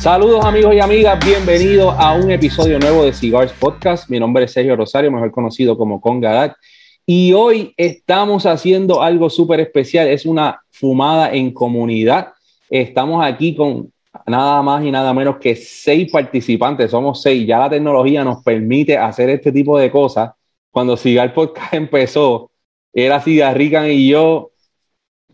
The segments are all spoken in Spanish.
Saludos amigos y amigas, bienvenidos a un episodio nuevo de Cigars Podcast. Mi nombre es Sergio Rosario, mejor conocido como Conga Dac, y hoy estamos haciendo algo súper especial, es una fumada en comunidad. Estamos aquí con nada más y nada menos que 6 participantes, somos 6, ya la tecnología nos permite hacer este tipo de cosas. Cuando Cigar Podcast empezó, era Cigarrican y yo,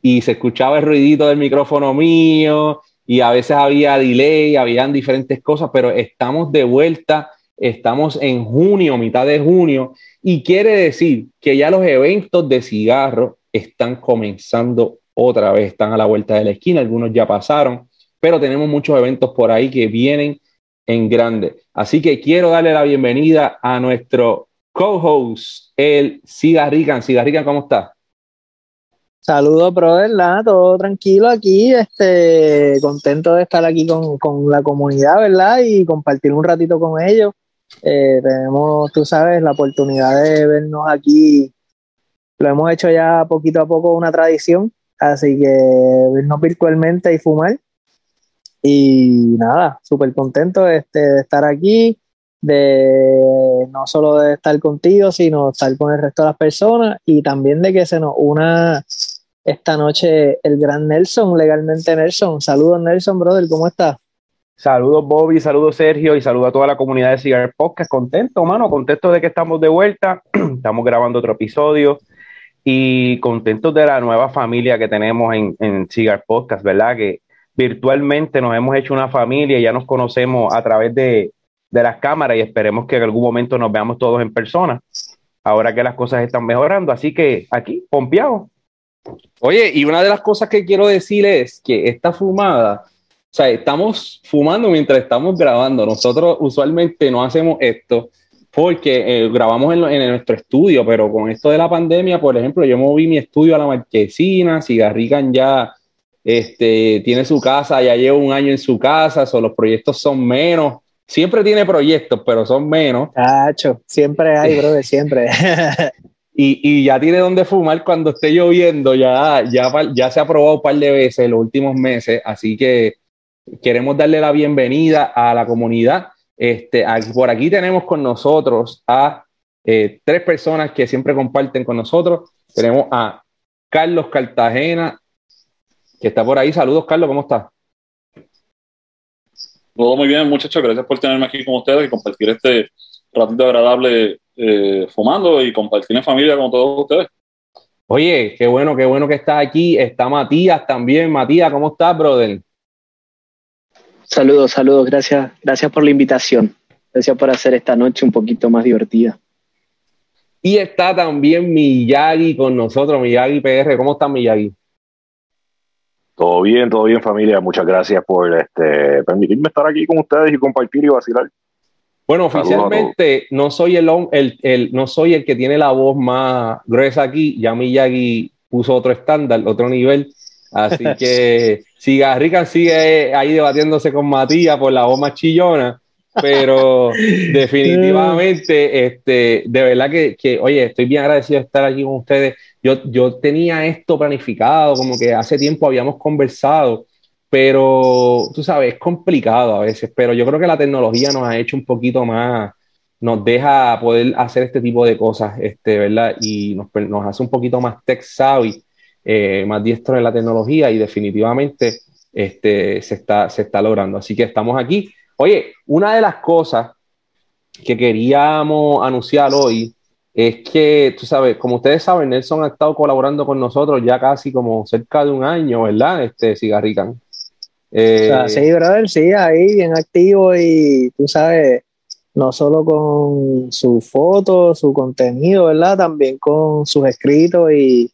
y se escuchaba el ruidito del micrófono mío, y a veces había delay, habían diferentes cosas, pero estamos de vuelta, estamos en junio, mitad de junio, y quiere decir que ya los eventos de cigarro están comenzando otra vez, están a la vuelta de la esquina, algunos ya pasaron, pero tenemos muchos eventos por ahí que vienen en grande. Así que quiero darle la bienvenida a nuestro co-host, el Cigarrican. Cigarrican, ¿cómo estás? Saludos, brother, nada, todo tranquilo aquí, contento de estar aquí con la comunidad, ¿verdad? Y compartir un ratito con ellos. Tenemos, tú sabes, la oportunidad de vernos aquí. Lo hemos hecho ya poquito a poco una tradición, así que vernos virtualmente y fumar. Y nada, súper contento de estar aquí, de no solo de estar contigo, sino estar con el resto de las personas y también de que se nos una esta noche el gran Nelson, legalmente Nelson. Saludos Nelson, brother, ¿cómo estás? Saludos Bobby, saludos Sergio y saludos a toda la comunidad de Cigar Podcast. Contento, mano, contento de que estamos de vuelta, estamos grabando otro episodio y contentos de la nueva familia que tenemos en Cigar Podcast, ¿verdad? Que virtualmente nos hemos hecho una familia, ya nos conocemos a través de las cámaras y esperemos que en algún momento nos veamos todos en persona, ahora que las cosas están mejorando, así que aquí, pompeado. Oye, y una de las cosas que quiero decir es que esta fumada, o sea, estamos fumando mientras estamos grabando. Nosotros usualmente no hacemos esto porque grabamos en nuestro estudio, pero con esto de la pandemia, por ejemplo, yo moví mi estudio a la Marquesina, Cigarrican ya tiene su casa, ya lleva un año en su casa, los proyectos son menos. Siempre tiene proyectos, pero son menos. Cacho, siempre hay, brother, siempre. y ya tiene donde fumar cuando esté lloviendo, ya se ha probado un par de veces en los últimos meses, así que queremos darle la bienvenida a la comunidad. Por aquí tenemos con nosotros a 3 personas que siempre comparten con nosotros. Tenemos a Carlos Cartagena, que está por ahí. Saludos, Carlos, ¿cómo estás? Todo muy bien, muchachos. Gracias por tenerme aquí con ustedes y compartir este ratito agradable fumando y compartir en familia con todos ustedes. Oye, qué bueno que estás aquí. Está Matías también. Matías, ¿cómo estás, brother? Saludos. Gracias por la invitación. Gracias por hacer esta noche un poquito más divertida. Y está también Miyagi con nosotros, Miyagi PR. ¿Cómo estás, Miyagi? Todo bien familia, muchas gracias por permitirme estar aquí con ustedes y compartir y vacilar. Bueno, oficialmente no soy el que tiene la voz más gruesa aquí, ya Miyagi puso otro estándar, otro nivel, así que Cigarrican sigue ahí debatiéndose con Matías por la voz más chillona, pero definitivamente de verdad que oye, estoy bien agradecido de estar aquí con ustedes. Yo tenía esto planificado, como que hace tiempo habíamos conversado, pero tú sabes, es complicado a veces, pero yo creo que la tecnología nos ha hecho un poquito más, nos deja poder hacer este tipo de cosas, ¿verdad? Y nos hace un poquito más tech savvy, más diestro de la tecnología y definitivamente se está logrando. Así que estamos aquí. Oye, una de las cosas que queríamos anunciar hoy es que, tú sabes, como ustedes saben, Nelson ha estado colaborando con nosotros ya casi como cerca de un año, ¿verdad? Cigarrican. Sí, brother, sí, ahí bien activo y, tú sabes, no solo con sus fotos, su contenido, ¿verdad? También con sus escritos y,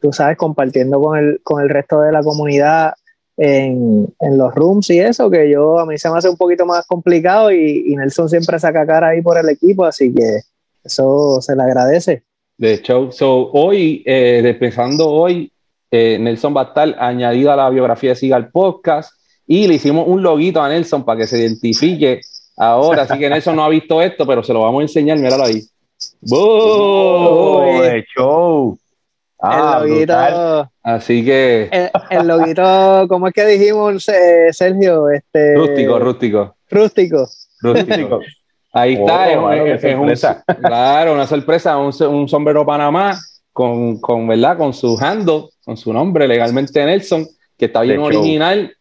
tú sabes, compartiendo con el resto de la comunidad en los rooms y eso, que a mí se me hace un poquito más complicado y Nelson siempre saca cara ahí por el equipo, así que eso se le agradece. De hecho, hoy, empezando hoy, Nelson va a estar añadido a la biografía de Cigar Podcast y le hicimos un loguito a Nelson para que se identifique ahora. Así que Nelson no ha visto esto, pero se lo vamos a enseñar. Míralo ahí. ¡Boom! ¡De show! El loguito. Así que. El loguito, ¿cómo es que dijimos, Sergio? Rústico. Ahí está, es claro, una sorpresa, un sombrero Panamá con ¿verdad? Con su handle, con su nombre, legalmente Nelson, que está bien original.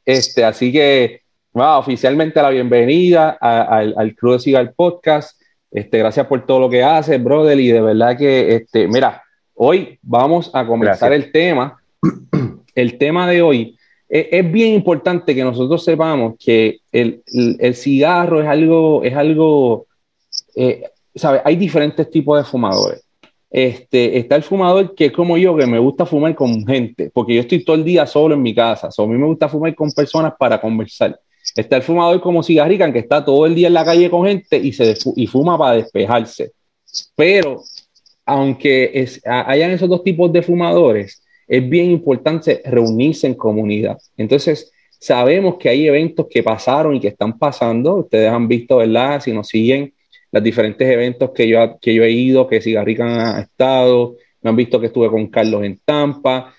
Así que, wow, oficialmente la bienvenida al Club de Cigar Podcast. Gracias por todo lo que haces, brother, y de verdad que, mira, hoy vamos a comenzar el tema. El tema de hoy es bien importante que nosotros sepamos que el cigarro es algo, ¿sabes? Hay diferentes tipos de fumadores. Está el fumador que es como yo, que me gusta fumar con gente, porque yo estoy todo el día solo en mi casa. A mí me gusta fumar con personas para conversar. Está el fumador como Cigarrican, que está todo el día en la calle con gente y fuma para despejarse. Pero aunque hayan esos dos tipos de fumadores, es bien importante reunirse en comunidad. Entonces, sabemos que hay eventos que pasaron y que están pasando. Ustedes han visto, ¿verdad? Si nos siguen, los diferentes eventos que yo he ido, que Cigarrican ha estado. Me han visto que estuve con Carlos en Tampa.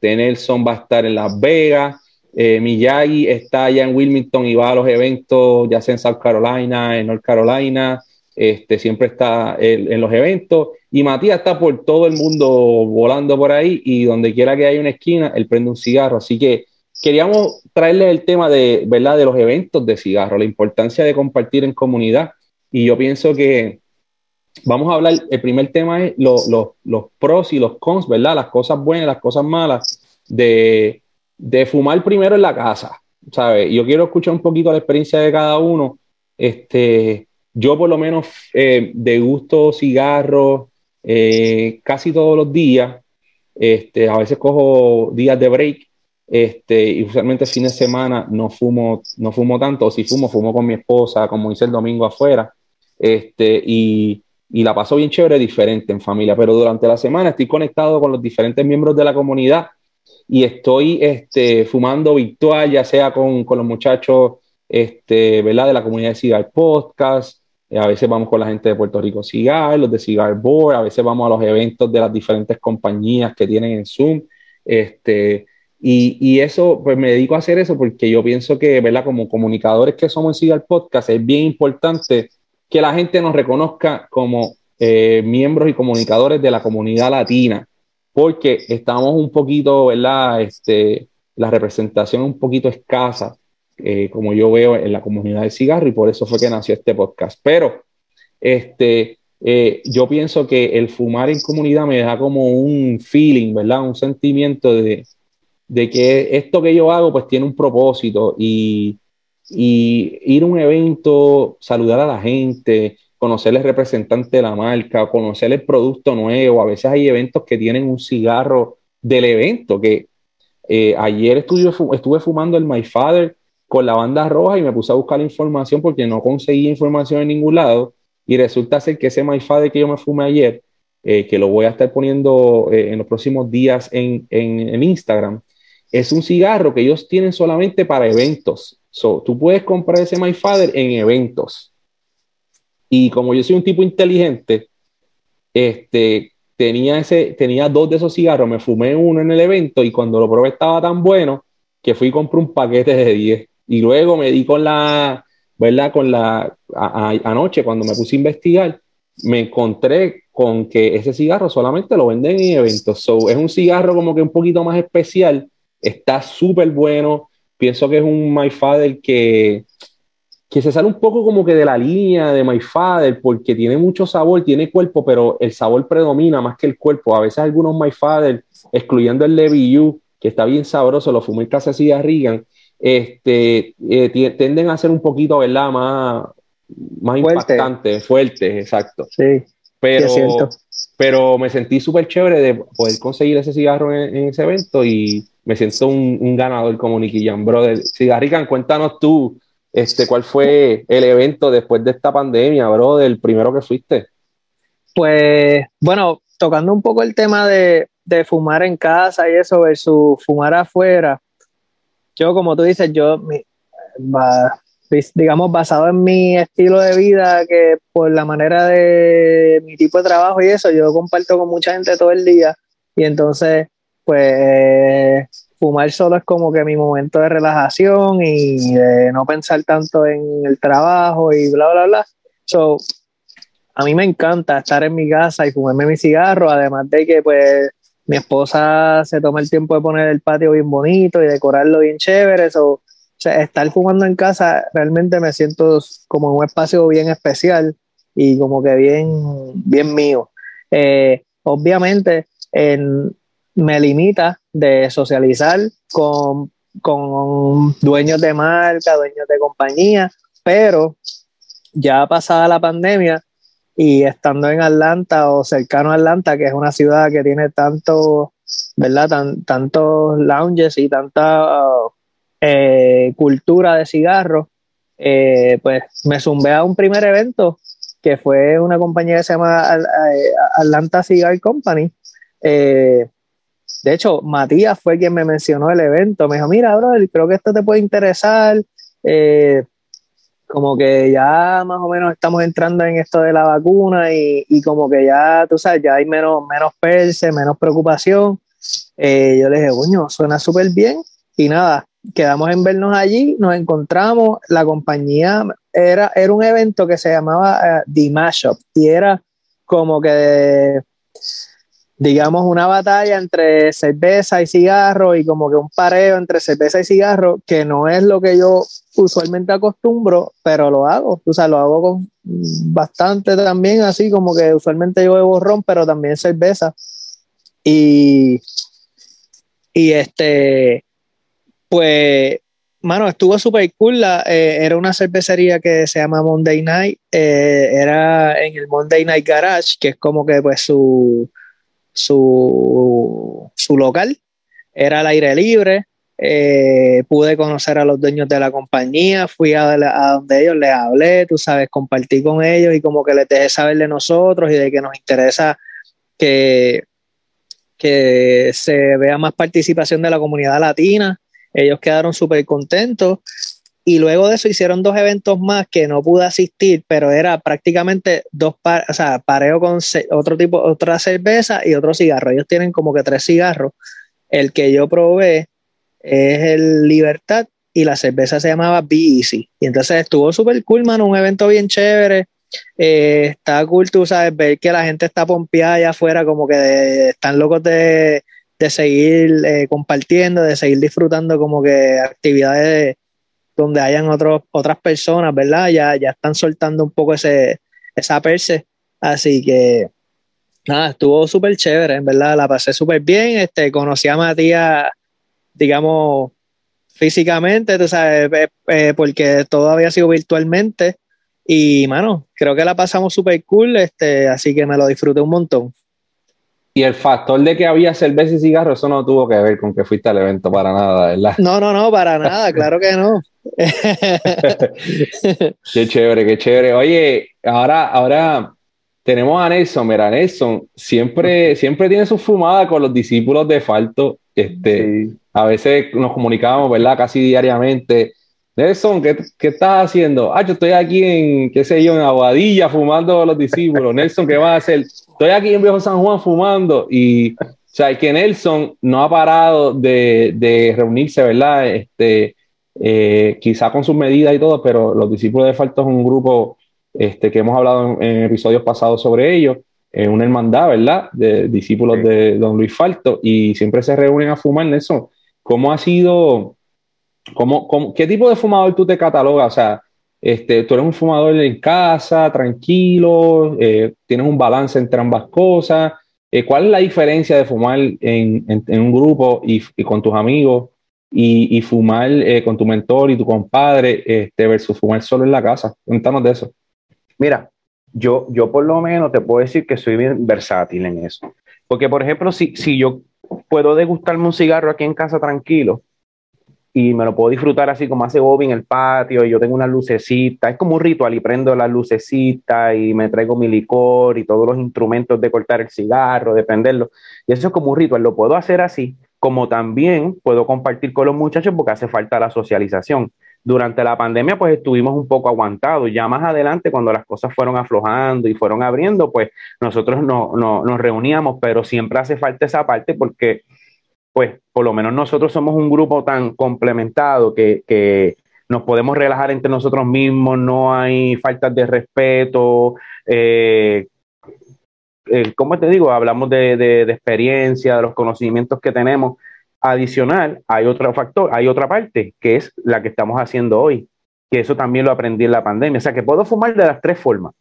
Nelson va a estar en Las Vegas. Miyagi está allá en Wilmington y va a los eventos, ya sea en South Carolina, en North Carolina. Siempre está en los eventos. Y Matías está por todo el mundo volando por ahí, y donde quiera que haya una esquina, él prende un cigarro. Así que queríamos traerles el tema de, ¿verdad?, de los eventos de cigarro, la importancia de compartir en comunidad. Y yo pienso que vamos a hablar, el primer tema es los pros y los cons, ¿verdad?, las cosas buenas, las cosas malas de fumar primero en la casa, ¿sabes? Yo quiero escuchar un poquito la experiencia de cada uno. Yo por lo menos degusto cigarros casi todos los días. A veces cojo días de break, y usualmente el fin de semana no fumo tanto, o si fumo con mi esposa, como hice el domingo afuera, y la paso bien chévere, diferente en familia. Pero durante la semana estoy conectado con los diferentes miembros de la comunidad y estoy fumando virtual, ya sea con los muchachos, ¿verdad?, de la comunidad de Cigar Podcast. A veces vamos con la gente de Puerto Rico Cigar, los de Cigar Board, a veces vamos a los eventos de las diferentes compañías que tienen en Zoom. Y eso, pues me dedico a hacer eso porque yo pienso que, ¿verdad?, como comunicadores que somos en Cigar Podcast, es bien importante que la gente nos reconozca como miembros y comunicadores de la comunidad latina, porque estamos un poquito, ¿verdad?, la representación un poquito escasa. Como yo veo en la comunidad del cigarro, y por eso fue que nació este podcast. Pero yo pienso que el fumar en comunidad me da como un feeling, ¿verdad? Un sentimiento de que esto que yo hago pues tiene un propósito, y ir a un evento, saludar a la gente, conocer el representante de la marca, conocer el producto nuevo. A veces hay eventos que tienen un cigarro del evento, que ayer estuve fumando el My Father con la banda roja y me puse a buscar información porque no conseguía información en ningún lado, y resulta ser que ese My Father que yo me fumé ayer, que lo voy a estar poniendo en los próximos días en Instagram, es un cigarro que ellos tienen solamente para eventos. So, tú puedes comprar ese My Father en eventos, y como yo soy un tipo inteligente, tenía dos de esos cigarros, me fumé uno en el evento, y cuando lo probé estaba tan bueno que fui y compré un paquete de 10. Y luego me di con la, ¿verdad?, anoche cuando me puse a investigar, me encontré con que ese cigarro solamente lo venden en eventos. So, es un cigarro como que un poquito más especial. Está súper bueno. Pienso que es un My Father que se sale un poco como que de la línea de My Father, porque tiene mucho sabor, tiene cuerpo, pero el sabor predomina más que el cuerpo. A veces algunos My Father, excluyendo el Levy U, que está bien sabroso, lo fumé casi así a Reagan, tienden a ser un poquito, ¿verdad?, más fuerte, exacto. Sí, pero me sentí súper chévere de poder conseguir ese cigarro en ese evento, y me siento un ganador como Nicky Jam, brother. Cigarrican, cuéntanos tú, ¿cuál fue el evento después de esta pandemia, brother, el primero que fuiste? Pues, bueno, tocando un poco el tema de fumar en casa y eso versus fumar afuera, yo, como tú dices, digamos, basado en mi estilo de vida, que por la manera de mi tipo de trabajo y eso, yo comparto con mucha gente todo el día, y entonces pues fumar solo es como que mi momento de relajación y de no pensar tanto en el trabajo y bla bla bla. So, a mí me encanta estar en mi casa y fumarme mi cigarro, además de que pues mi esposa se toma el tiempo de poner el patio bien bonito y decorarlo bien chévere. So, o sea, estar fumando en casa realmente me siento como en un espacio bien especial y como que bien mío. Obviamente me limita de socializar con dueños de marca, dueños de compañía, pero ya pasada la pandemia y estando en Atlanta o cercano a Atlanta, que es una ciudad que tiene tanto, ¿verdad? Tantos lounges y tanta... cultura de cigarros, pues me zumbé a un primer evento que fue una compañía que se llama Atlanta Cigar Company. De hecho, Matías fue quien me mencionó el evento. Me dijo, mira, brother, creo que esto te puede interesar. Como que ya más o menos estamos entrando en esto de la vacuna y como que ya, tú sabes, ya hay menos perse, menos preocupación. Yo le dije, coño, suena súper bien. Y nada, quedamos en vernos allí, nos encontramos. La compañía era un evento que se llamaba The Mashup y era como que, digamos, una batalla entre cerveza y cigarro y como que un pareo entre cerveza y cigarro, que no es lo que yo usualmente acostumbro, pero lo hago. O sea, lo hago con bastante también, así como que usualmente yo bebo ron, pero también cerveza. Y pues, mano, estuvo súper cool. Era una cervecería que se llama Monday Night. Era en el Monday Night Garage, que es como que pues su local. Era al aire libre. Pude conocer a los dueños de la compañía. Fui a donde ellos, les hablé, tú sabes, compartí con ellos y como que les dejé saber de nosotros y de que nos interesa que se vea más participación de la comunidad latina. Ellos quedaron súper contentos y luego de eso hicieron dos eventos más que no pude asistir, pero era prácticamente pareo con otra cerveza y otro cigarro. Ellos tienen como que tres cigarros. El que yo probé es el Libertad y la cerveza se llamaba Be Easy. Y entonces estuvo súper cool, mano, un evento bien chévere. Está cool, tú sabes, ver que la gente está pompeada allá afuera, como que están locos de seguir compartiendo, de seguir disfrutando como que actividades donde hayan otras personas, ¿verdad? Ya están soltando un poco esa perse, así que nada, estuvo súper chévere, en verdad, la pasé súper bien. Conocí a Matías, digamos, físicamente, tú sabes, porque todo había sido virtualmente y, mano, creo que la pasamos súper cool, así que me lo disfruté un montón. Y el factor de que había cerveza y cigarro, eso no tuvo que ver con que fuiste al evento para nada, ¿verdad? No, para nada, claro que no. Qué chévere. Oye, ahora tenemos a Nelson. Mira, Nelson siempre tiene su fumada con los discípulos de Falto. Sí. A veces nos comunicábamos, ¿verdad? Casi diariamente. Nelson, ¿qué estás haciendo? Yo estoy aquí en, qué sé yo, en Aguadilla fumando a los discípulos. Nelson, ¿qué vas a hacer? Estoy aquí en Viejo San Juan fumando. Y, o sea, que Nelson no ha parado de reunirse, ¿verdad? Quizá con sus medidas y todo, pero los discípulos de Falto es un grupo que hemos hablado en episodios pasados sobre ellos. Es una hermandad, ¿verdad? De discípulos de Don Luis Falto. Y siempre se reúnen a fumar. Nelson, ¿cómo ha sido...? ¿Qué tipo de fumador tú te catalogas? O sea, ¿tú eres un fumador en casa, tranquilo? ¿Tienes un balance entre ambas cosas? ¿Cuál es la diferencia de fumar en un grupo y con tus amigos y fumar con tu mentor y tu compadre versus fumar solo en la casa? Cuéntanos de eso. Mira, yo por lo menos te puedo decir que soy bien versátil en eso. Porque, por ejemplo, si yo puedo degustarme un cigarro aquí en casa tranquilo, y me lo puedo disfrutar así como hace Bobby en el patio, y yo tengo una lucecita, es como un ritual, y prendo la lucecita, y me traigo mi licor, y todos los instrumentos de cortar el cigarro, de prenderlo, y eso es como un ritual, lo puedo hacer así, como también puedo compartir con los muchachos, porque hace falta la socialización. Durante la pandemia, pues estuvimos un poco aguantados. Ya más adelante, cuando las cosas fueron aflojando y fueron abriendo, pues nosotros nos reuníamos, pero siempre hace falta esa parte porque, pues, por lo menos nosotros somos un grupo tan complementado que nos podemos relajar entre nosotros mismos, no hay faltas de respeto, ¿cómo te digo? Hablamos de experiencia, de los conocimientos que tenemos. Adicional, hay otro factor, hay otra parte, que es la que estamos haciendo hoy, que eso también lo aprendí en la pandemia. O sea, que puedo fumar de las tres formas.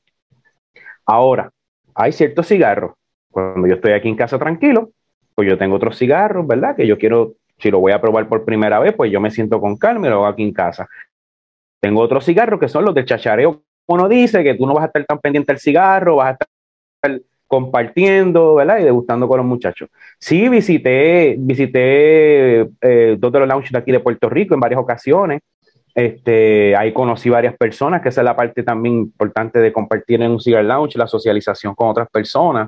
Ahora, hay ciertos cigarros. Cuando yo estoy aquí en casa tranquilo, pues yo tengo otros cigarros, ¿verdad? Que yo quiero, si lo voy a probar por primera vez, pues yo me siento con calma y lo hago aquí en casa. Tengo otros cigarros que son los de chachareo. Uno dice que tú no vas a estar tan pendiente al cigarro, vas a estar compartiendo, ¿verdad? Y degustando con los muchachos. Sí, visité dos de los lounges de aquí de Puerto Rico en varias ocasiones. Ahí conocí varias personas, que esa es la parte también importante de compartir en un cigar lounge, la socialización con otras personas.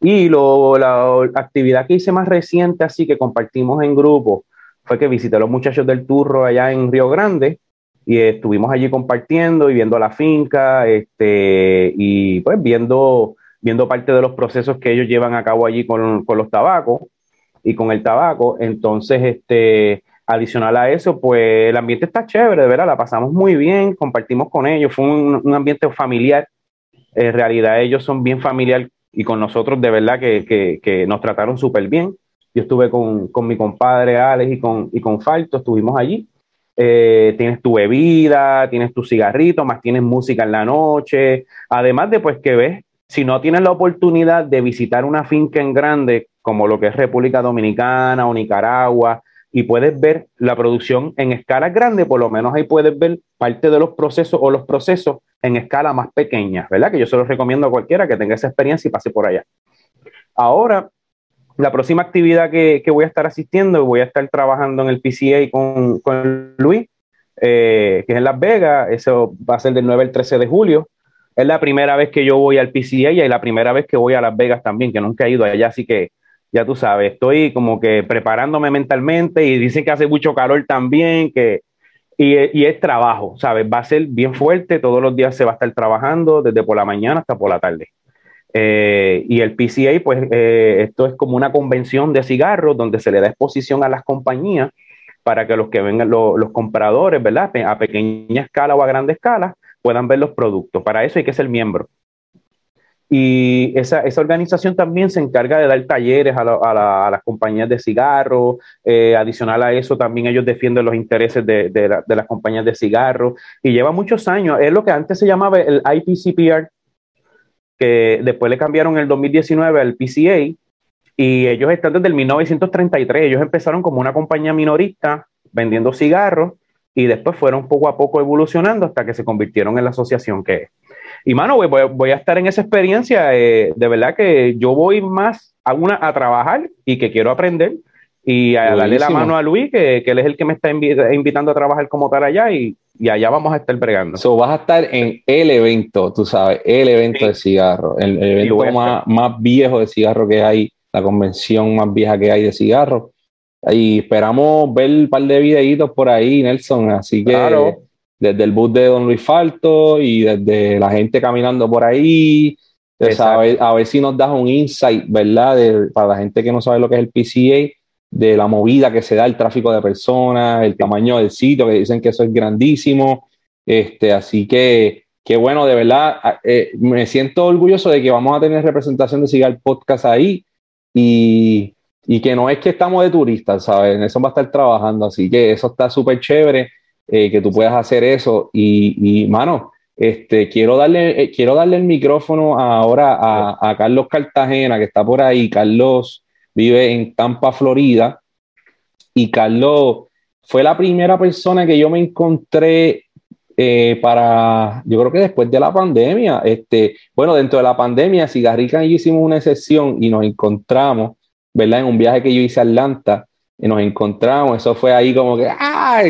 Y la actividad que hice más reciente, así que compartimos en grupo, fue que visité a los muchachos del Turro allá en Río Grande. Y estuvimos allí compartiendo y viendo la finca, y pues viendo parte de los procesos que ellos llevan a cabo allí con los tabacos y con el tabaco. Entonces, adicional a eso, pues el ambiente está chévere, de verdad, la pasamos muy bien, compartimos con ellos, fue un ambiente familiar. En realidad ellos son bien familiar y con nosotros de verdad que nos trataron súper bien. Yo estuve con mi compadre Alex y con Falto, estuvimos allí. Tienes tu bebida, tienes tu cigarrito, más tienes música en la noche. Además de, pues, que ves, si no tienes la oportunidad de visitar una finca en grande, como lo que es República Dominicana o Nicaragua, y puedes ver la producción en escala grande, por lo menos ahí puedes ver parte de los procesos o los procesos en escala más pequeña, ¿verdad? Que yo se los recomiendo a cualquiera que tenga esa experiencia y pase por allá. Ahora, la próxima actividad que voy a estar asistiendo, voy a estar trabajando en el PCA con Luis, que es en Las Vegas. Eso va a ser del 9 al 13 de julio. Es la primera vez que yo voy al PCA y la primera vez que voy a Las Vegas también, que nunca he ido allá, así que ya tú sabes, estoy como que preparándome mentalmente y dicen que hace mucho calor también, y es trabajo, ¿sabes? Va a ser bien fuerte, todos los días se va a estar trabajando, desde por la mañana hasta por la tarde. Y el PCA, pues esto es como una convención de cigarros donde se le da exposición a las compañías para que los que vengan, los compradores, ¿verdad?, a pequeña escala o a grande escala, puedan ver los productos. Para eso hay que ser miembro. Y esa organización también se encarga de dar talleres a las compañías de cigarros. Adicional a eso, también ellos defienden los intereses de las compañías de cigarros. Y lleva muchos años. Es lo que antes se llamaba el IPCPR, que después le cambiaron el 2019 al PCA, y ellos están desde el 1933. Ellos empezaron como una compañía minorista vendiendo cigarros y después fueron poco a poco evolucionando hasta que se convirtieron en la asociación que es. Y mano, voy a estar en esa experiencia. De verdad que yo voy más a trabajar y que quiero aprender y a darle la mano a Luis, que él es el que me está invitando a trabajar como tal allá, y allá vamos a estar bregando. So, vas a estar en el evento, tú sabes, el evento, sí, de cigarro, el evento más viejo de cigarro que hay, la convención más vieja que hay de cigarro. Y esperamos ver un par de videitos por ahí, Nelson, así que claro. Desde el bus de Don Luis Falto y desde la gente caminando por ahí, a ver si nos das un insight, ¿verdad? Para la gente que no sabe lo que es el PCA, de la movida que se da, el tráfico de personas, el tamaño del sitio, que dicen que eso es grandísimo. Así que, qué bueno, de verdad, me siento orgulloso de que vamos a tener representación de Cigar Podcast ahí, y que no es que estamos de turistas, ¿sabes? En eso va a estar trabajando, así que eso está súper chévere, que tú puedas hacer eso. Y mano, quiero darle el micrófono ahora a Carlos Cartagena, que está por ahí. Carlos vive en Tampa, Florida, y Carlos fue la primera persona que yo me encontré yo creo que después de la pandemia. Dentro de la pandemia, Cigarrican y yo hicimos una sesión y nos encontramos, ¿verdad? En un viaje que yo hice a Atlanta, y nos encontramos, eso fue ahí como que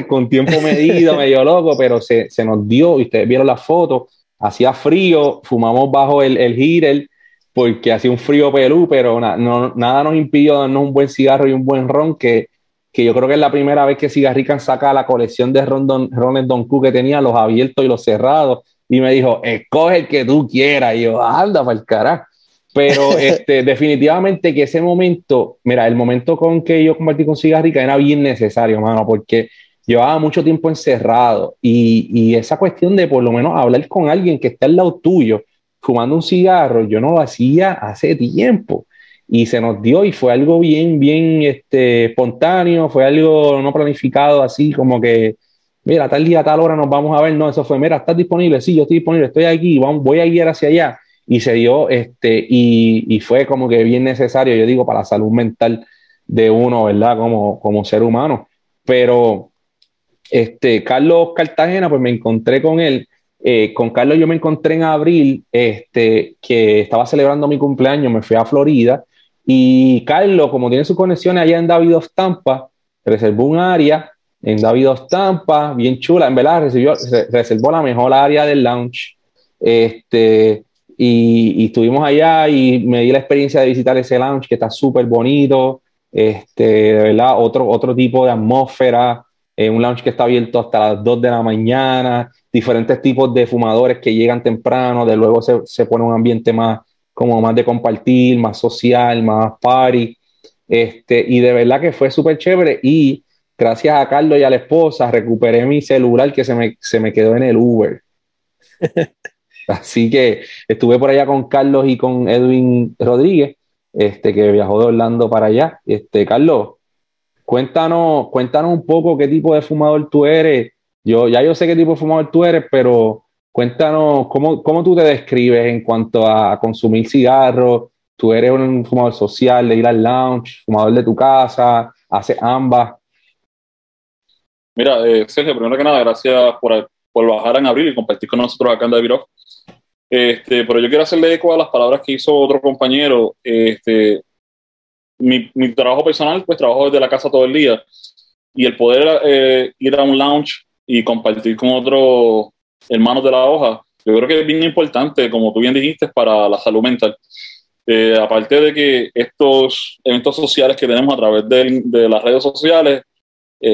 con tiempo medido, medio loco, pero se nos dio, y ustedes vieron las fotos, hacía frío, fumamos bajo el heater, porque hacía un frío pelú, pero nada nos impidió darnos un buen cigarro y un buen ron, que que yo creo que es la primera vez que Cigarrican saca la colección de rones Don Q que tenía, los abiertos y los cerrados, y me dijo, escoge el que tú quieras, y yo, anda para el carajo. Pero definitivamente que ese momento, mira, el momento con que yo compartí con Cigarrican era bien necesario, mano, porque llevaba mucho tiempo encerrado, y esa cuestión de por lo menos hablar con alguien que está al lado tuyo, fumando un cigarro, yo no lo hacía hace tiempo, y se nos dio, y fue algo bien espontáneo, fue algo no planificado, así como que, mira, tal día, tal hora nos vamos a ver, no, eso fue, mira, ¿estás disponible? Sí, yo estoy disponible, estoy aquí, voy a guiar hacia allá, y se dio, y fue como que bien necesario, yo digo, para la salud mental de uno, ¿verdad?, como ser humano. Pero, Carlos Cartagena, pues me encontré con él. Con Carlos yo me encontré en abril, que estaba celebrando mi cumpleaños, me fui a Florida, y Carlos, como tiene sus conexiones allá en Davidoff's Tampa, reservó un área en Davidoff's Tampa, bien chula, en verdad reservó la mejor área del lounge, y estuvimos allá, y me di la experiencia de visitar ese lounge que está súper bonito, de verdad, otro tipo de atmósfera. Un lounge que está abierto hasta las 2 de la mañana, diferentes tipos de fumadores que llegan temprano, de luego se pone un ambiente más, como más de compartir, más social, más party, y de verdad que fue súper chévere, y gracias a Carlos y a la esposa recuperé mi celular que se me quedó en el Uber. Así que estuve por allá con Carlos y con Edwin Rodríguez, que viajó de Orlando para allá. Carlos, Cuéntanos un poco qué tipo de fumador tú eres. Yo sé qué tipo de fumador tú eres, pero cuéntanos cómo tú te describes en cuanto a consumir cigarros. ¿Tú eres un fumador social de ir al lounge, fumador de tu casa, haces ambas? Mira, Sergio, primero que nada, gracias por bajar en abril y compartir con nosotros acá en Davidoff. Pero yo quiero hacerle eco a las palabras que hizo otro compañero. Mi trabajo personal, pues trabajo desde la casa todo el día, y el poder ir a un lounge y compartir con otros hermanos de la hoja, yo creo que es bien importante, como tú bien dijiste, para la salud mental. Aparte de que estos eventos sociales que tenemos a través de las redes sociales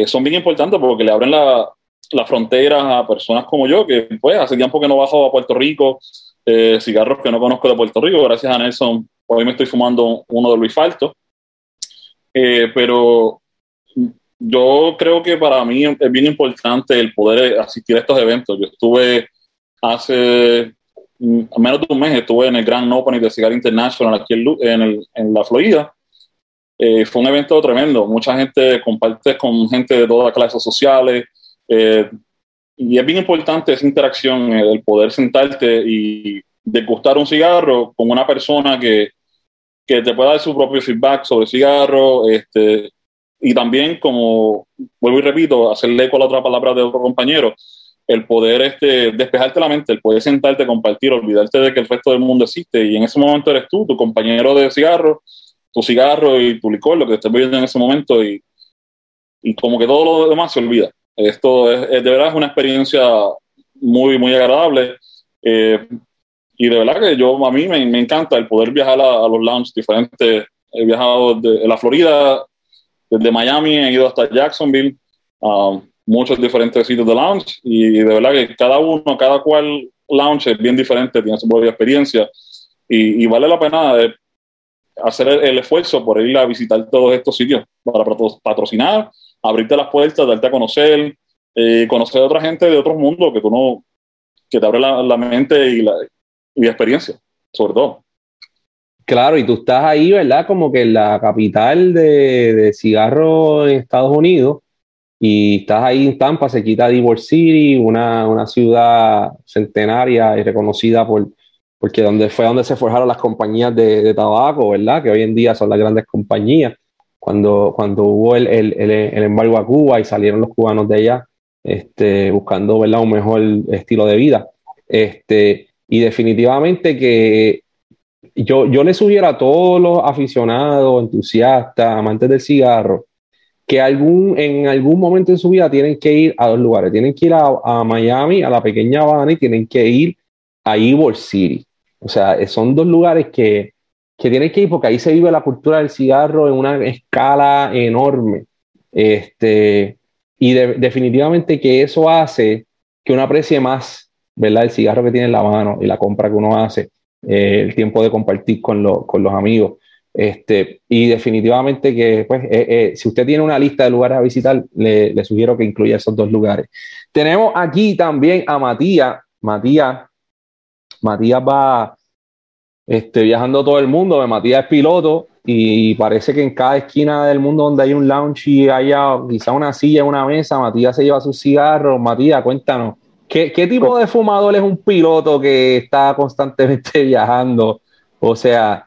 son bien importantes porque le abren las fronteras a personas como yo, que pues hace tiempo que no bajo a Puerto Rico, cigarros que no conozco de Puerto Rico, gracias a Nelson, hoy me estoy fumando uno de Luis Falto. Pero yo creo que para mí es bien importante el poder asistir a estos eventos. Yo estuve hace menos de un mes, estuve en el Grand Opening de Cigar International aquí en la Florida. Fue un evento tremendo. Mucha gente comparte con gente de todas las clases sociales. Y es bien importante esa interacción, el poder sentarte y degustar un cigarro con una persona que te pueda dar su propio feedback sobre el cigarro, y también, como vuelvo y repito, hacerle con la otra palabra de otro compañero, el poder despejarte la mente, el poder sentarte, compartir, olvidarte de que el resto del mundo existe, y en ese momento eres tú, tu compañero de cigarro, tu cigarro y tu licor, lo que estés bebiendo en ese momento, y como que todo lo demás se olvida. Esto es de verdad es una experiencia muy, muy agradable, y de verdad que a mí me encanta el poder viajar a los lounges diferentes. He viajado de la Florida, desde Miami, he ido hasta Jacksonville, a muchos diferentes sitios de lounge, y de verdad que cada cual lounge es bien diferente, tiene su propia experiencia, y vale la pena hacer el esfuerzo por ir a visitar todos estos sitios para patrocinar, abrirte las puertas, darte a conocer, conocer a otra gente de otros mundos que te abre la mente y experiencia, sobre todo. Claro, y tú estás ahí, ¿verdad? Como que en la capital de cigarro en Estados Unidos, y estás ahí en Tampa, se quita Divorce City, una ciudad centenaria y reconocida porque donde se forjaron las compañías de tabaco, ¿verdad? Que hoy en día son las grandes compañías. Cuando hubo el embargo a Cuba y salieron los cubanos de allá buscando, ¿verdad?, un mejor estilo de vida. Y definitivamente que yo le sugiero a todos los aficionados, entusiastas, amantes del cigarro, que en algún momento de su vida tienen que ir a dos lugares. Tienen que ir a Miami, a la pequeña Habana, y tienen que ir a Ybor City. O sea, son dos lugares que tienen que ir porque ahí se vive la cultura del cigarro en una escala enorme. Y definitivamente que eso hace que uno aprecie más, ¿verdad?, el cigarro que tiene en la mano y la compra que uno hace, el tiempo de compartir con los amigos. Y definitivamente que, pues, si usted tiene una lista de lugares a visitar, le sugiero que incluya esos dos lugares. Tenemos aquí también a Matías. Matías va viajando todo el mundo. Matías es piloto y parece que en cada esquina del mundo donde hay un lounge y haya quizá una silla, una mesa, Matías se lleva sus cigarros. Matías, cuéntanos, ¿qué tipo de fumador es un piloto que está constantemente viajando? O sea...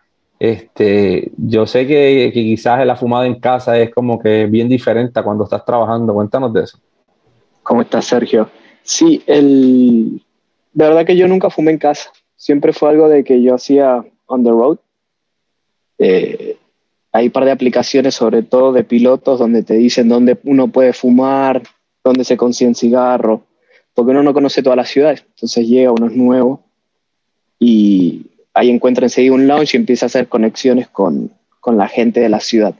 yo sé que quizás la fumada en casa es como que bien diferente a cuando estás trabajando. Cuéntanos de eso. ¿Cómo estás, Sergio? Sí, de verdad que yo nunca fumé en casa. Siempre fue algo de que yo hacía on the road. Hay un par de aplicaciones, sobre todo de pilotos, donde te dicen dónde uno puede fumar, dónde se consigue un cigarro, porque uno no conoce todas las ciudades. Entonces llega, uno es nuevo y... ahí encuentra enseguida un lounge y empieza a hacer conexiones con la gente de la ciudad.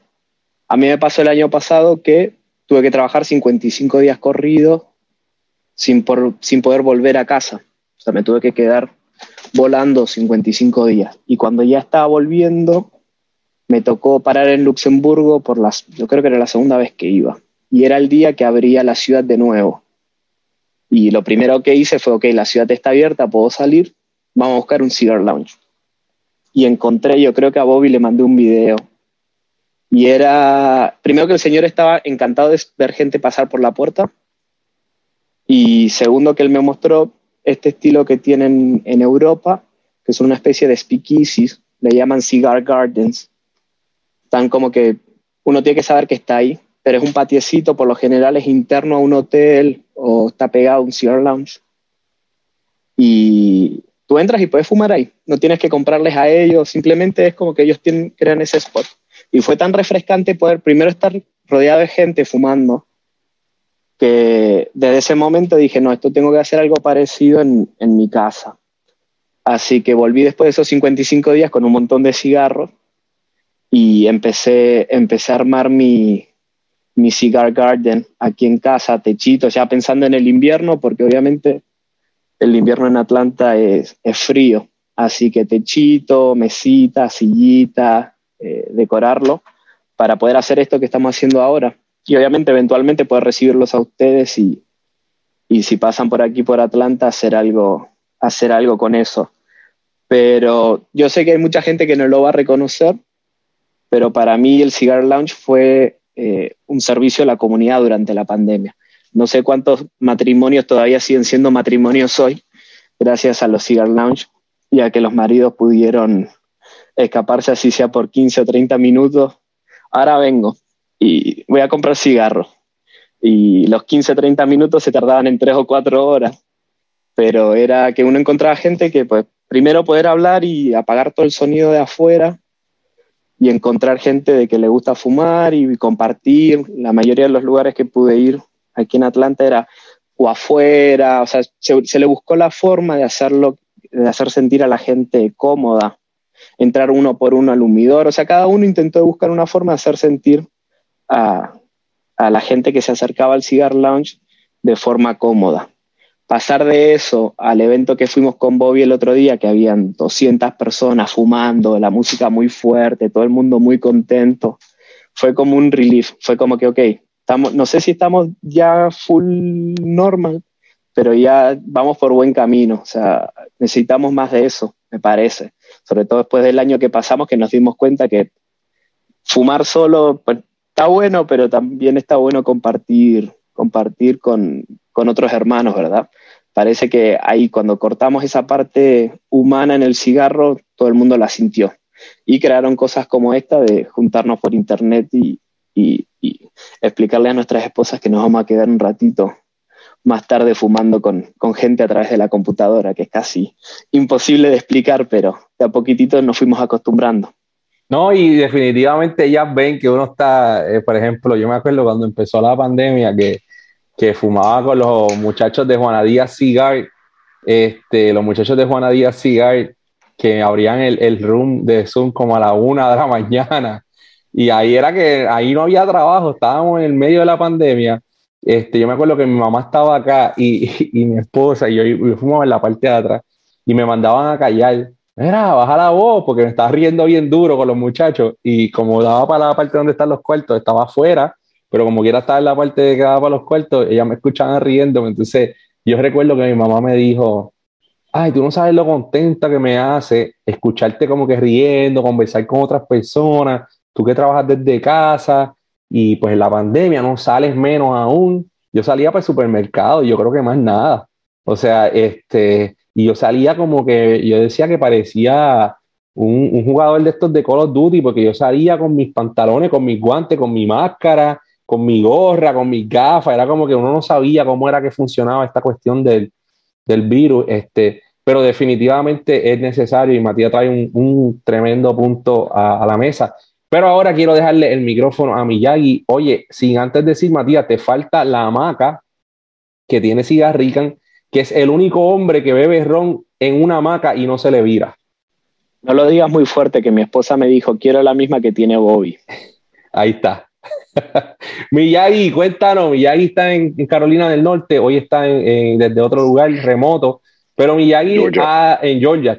A mí me pasó el año pasado que tuve que trabajar 55 días corridos sin poder volver a casa. O sea, me tuve que quedar volando 55 días. Y cuando ya estaba volviendo, me tocó parar en Luxemburgo yo creo que era la segunda vez que iba. Y era el día que abría la ciudad de nuevo. Y lo primero que hice fue, la ciudad está abierta, puedo salir, vamos a buscar un cigar lounge. Y encontré, yo creo que a Bobby le mandé un video. Y era, primero que el señor estaba encantado de ver gente pasar por la puerta. Y segundo que él me mostró este estilo que tienen en Europa, que es una especie de speakeasies, le llaman cigar gardens. Están como que uno tiene que saber que está ahí, pero es un patiecito, por lo general es interno a un hotel o está pegado a un cigar lounge. Y... tú entras y puedes fumar ahí, no tienes que comprarles a ellos, simplemente es como que ellos crean ese spot. Y fue tan refrescante poder primero estar rodeado de gente fumando, que desde ese momento dije, no, esto tengo que hacer algo parecido en mi casa. Así que volví después de esos 55 días con un montón de cigarros y empecé a armar mi cigar garden aquí en casa, techito, ya pensando en el invierno, porque obviamente... el invierno en Atlanta es frío, así que techito, mesita, sillita, decorarlo para poder hacer esto que estamos haciendo ahora. Y obviamente eventualmente poder recibirlos a ustedes y si pasan por aquí, por Atlanta, hacer algo con eso. Pero yo sé que hay mucha gente que no lo va a reconocer, pero para mí el Cigar Lounge fue un servicio a la comunidad durante la pandemia. No sé cuántos matrimonios todavía siguen siendo matrimonios hoy, gracias a los Cigar Lounge, y a que los maridos pudieron escaparse, así sea por 15 o 30 minutos. Ahora vengo y voy a comprar cigarros. Y los 15 o 30 minutos se tardaban en 3 o 4 horas. Pero era que uno encontraba gente que, pues, primero poder hablar y apagar todo el sonido de afuera, y encontrar gente de que le gusta fumar y compartir. La mayoría de los lugares que pude ir aquí en Atlanta era o afuera, o sea, se le buscó la forma de hacer sentir a la gente cómoda, entrar uno por uno al humidor, o sea, cada uno intentó buscar una forma de hacer sentir a la gente que se acercaba al Cigar Lounge de forma cómoda. Pasar de eso al evento que fuimos con Bobby el otro día, que habían 200 personas fumando, la música muy fuerte, todo el mundo muy contento, fue como un relief, fue como que, okay, no sé si estamos ya full normal, pero ya vamos por buen camino. O sea, necesitamos más de eso, me parece. Sobre todo después del año que pasamos, que nos dimos cuenta que fumar solo, pues, está bueno, pero también está bueno compartir con otros hermanos, ¿verdad? Parece que ahí, cuando cortamos esa parte humana en el cigarro, todo el mundo la sintió. Y crearon cosas como esta de juntarnos por internet y explicarle a nuestras esposas que nos vamos a quedar un ratito más tarde fumando con gente a través de la computadora, que es casi imposible de explicar, pero de a poquitito nos fuimos acostumbrando. No, y definitivamente ellas ven que uno está, por ejemplo, yo me acuerdo cuando empezó la pandemia que fumaba con los muchachos de Juana Díaz Cigar, que abrían el room de Zoom como a la 1 de la mañana. Y ahí era que, ahí no había trabajo, estábamos en el medio de la pandemia. Yo me acuerdo que mi mamá estaba acá y mi esposa y yo fuimos en la parte de atrás y me mandaban a callar. Mira, baja la voz, porque me estaba riendo bien duro con los muchachos, y como daba para la parte donde están los cuartos, estaba afuera, pero como quiera estaba en la parte de que daba para los cuartos, ellas me escuchaban riéndome. Entonces yo recuerdo que mi mamá me dijo, ay, tú no sabes lo contenta que me hace escucharte como que riendo, conversar con otras personas, tú que trabajas desde casa, y pues en la pandemia no sales menos aún. Yo salía para el supermercado, yo creo que más nada, o sea, y yo salía como que, yo decía que parecía un jugador de estos de Call of Duty, porque yo salía con mis pantalones, con mis guantes, con mi máscara, con mi gorra, con mis gafas. Era como que uno no sabía cómo era que funcionaba esta cuestión del virus, pero definitivamente es necesario, y Matías trae un tremendo punto a la mesa. Pero ahora quiero dejarle el micrófono a Miyagi. Oye, sin antes decir, Matías, te falta la hamaca que tiene Cigarrican, que es el único hombre que bebe ron en una hamaca y no se le vira. No lo digas muy fuerte, que mi esposa me dijo, quiero la misma que tiene Bobby. Ahí está. Miyagi, cuéntanos. Miyagi está en Carolina del Norte, hoy está desde otro lugar remoto, pero Miyagi está en Georgia,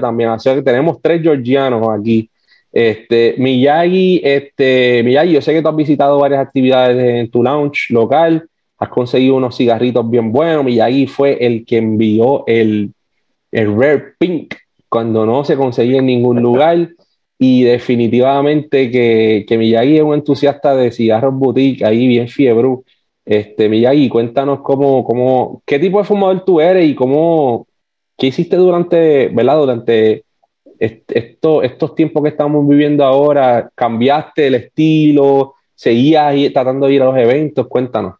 también, así que tenemos tres georgianos aquí. Miyagi, yo sé que tú has visitado varias actividades en tu lounge local, has conseguido unos cigarritos bien buenos. Miyagi fue el que envió el Rare Pink cuando no se conseguía en ningún lugar, y definitivamente que Miyagi es un entusiasta de cigarros boutique, ahí bien fiebre. Miyagi, cuéntanos qué tipo de fumador tú eres y qué hiciste durante estos tiempos que estamos viviendo ahora. ¿Cambiaste el estilo? ¿Seguías tratando de ir a los eventos? Cuéntanos.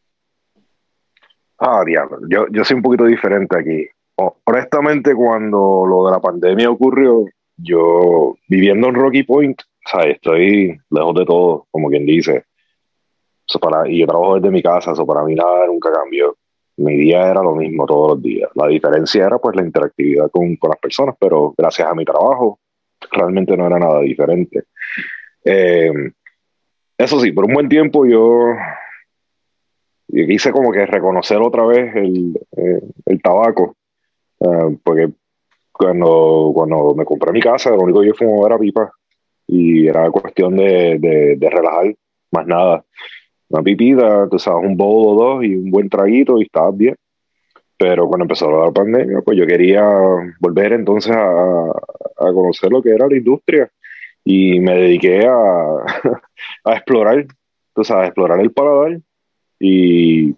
Diablo, yo soy un poquito diferente aquí. Honestamente, cuando lo de la pandemia ocurrió, yo viviendo en Rocky Point, o sea, estoy lejos de todo, como quien dice. Y yo trabajo desde mi casa, eso para mí nada nunca cambió. Mi día era lo mismo todos los días. La diferencia era pues la interactividad con las personas, pero gracias a mi trabajo realmente no era nada diferente. Eso sí, por un buen tiempo yo quise como que reconocer otra vez el tabaco, porque cuando me compré mi casa, lo único que yo fumaba era pipa, y era cuestión de relajar, más nada. Una pipita, tú sabes, un bowl o dos y un buen traguito y estabas bien. Pero cuando empezó la pandemia, pues yo quería volver entonces a conocer lo que era la industria, y me dediqué a explorar, tú sabes, explorar el paladar. Y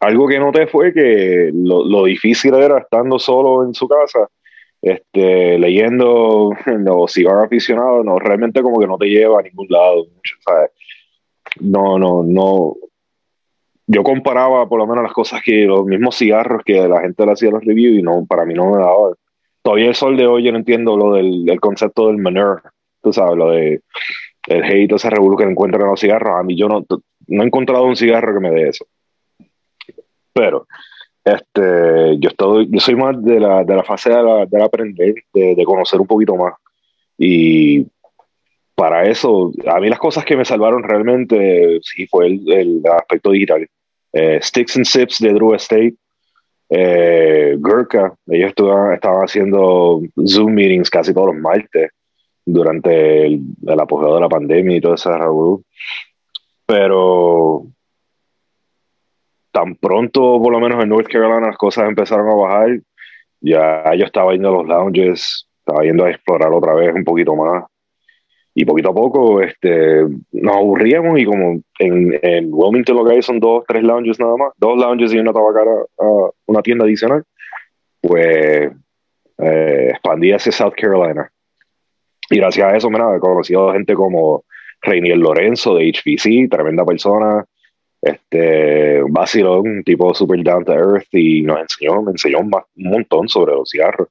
algo que noté fue que lo difícil era estando solo en su casa, leyendo los cigarros aficionados, no, realmente como que no te lleva a ningún lado, ¿sabes? No. Yo comparaba por lo menos las cosas que los mismos cigarros que la gente le hacía los reviews, y no, para mí no me daba. Todavía el sol de hoy yo no entiendo lo del concepto del manure, tú sabes, lo de el hate, ese revuelo que encuentran en los cigarros. A mí yo no he encontrado un cigarro que me dé eso. Pero yo soy más de la fase de aprender, de conocer un poquito más. Y para eso, a mí las cosas que me salvaron realmente sí fue el aspecto digital. Sticks and Sips de Drew Estate, Gurkha, ellos estaban haciendo Zoom meetings casi todos los martes durante el apogeo de la pandemia y todo ese revolú. Pero tan pronto, por lo menos en North Carolina, las cosas empezaron a bajar. Ya yo estaba yendo a los lounges, estaba yendo a explorar otra vez un poquito más. Y poquito a poco nos aburríamos, y como en Wilmington lo que hay son 2-3 lounges nada más, 2 lounges y una tabacara, una tienda adicional, pues expandí hacia South Carolina. Y gracias a eso, mira, he conocido gente como Reinier Lorenzo de HBC, tremenda persona, vacilón, tipo super down to earth, y me enseñó un montón sobre los cigarros.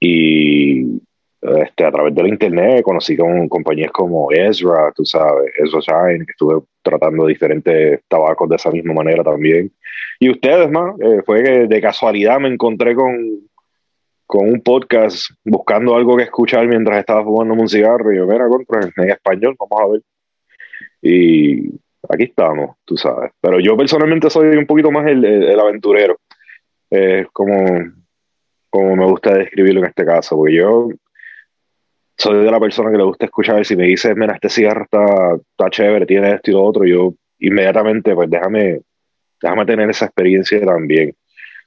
Y a través de la internet conocí con compañías como Ezra, tú sabes, Ezra Shine, que estuve tratando diferentes tabacos de esa misma manera también. Y ustedes, más, fue que de casualidad me encontré con un podcast buscando algo que escuchar mientras estaba fumando un cigarro, y yo, mira, en español, vamos a ver. y aquí estamos, tú sabes. Pero yo personalmente soy un poquito más el aventurero, como me gusta describirlo en este caso, porque yo soy de la persona que le gusta escuchar. Si me dices, mira, este cigarro está chévere, tiene esto y lo otro, yo inmediatamente, pues déjame tener esa experiencia también,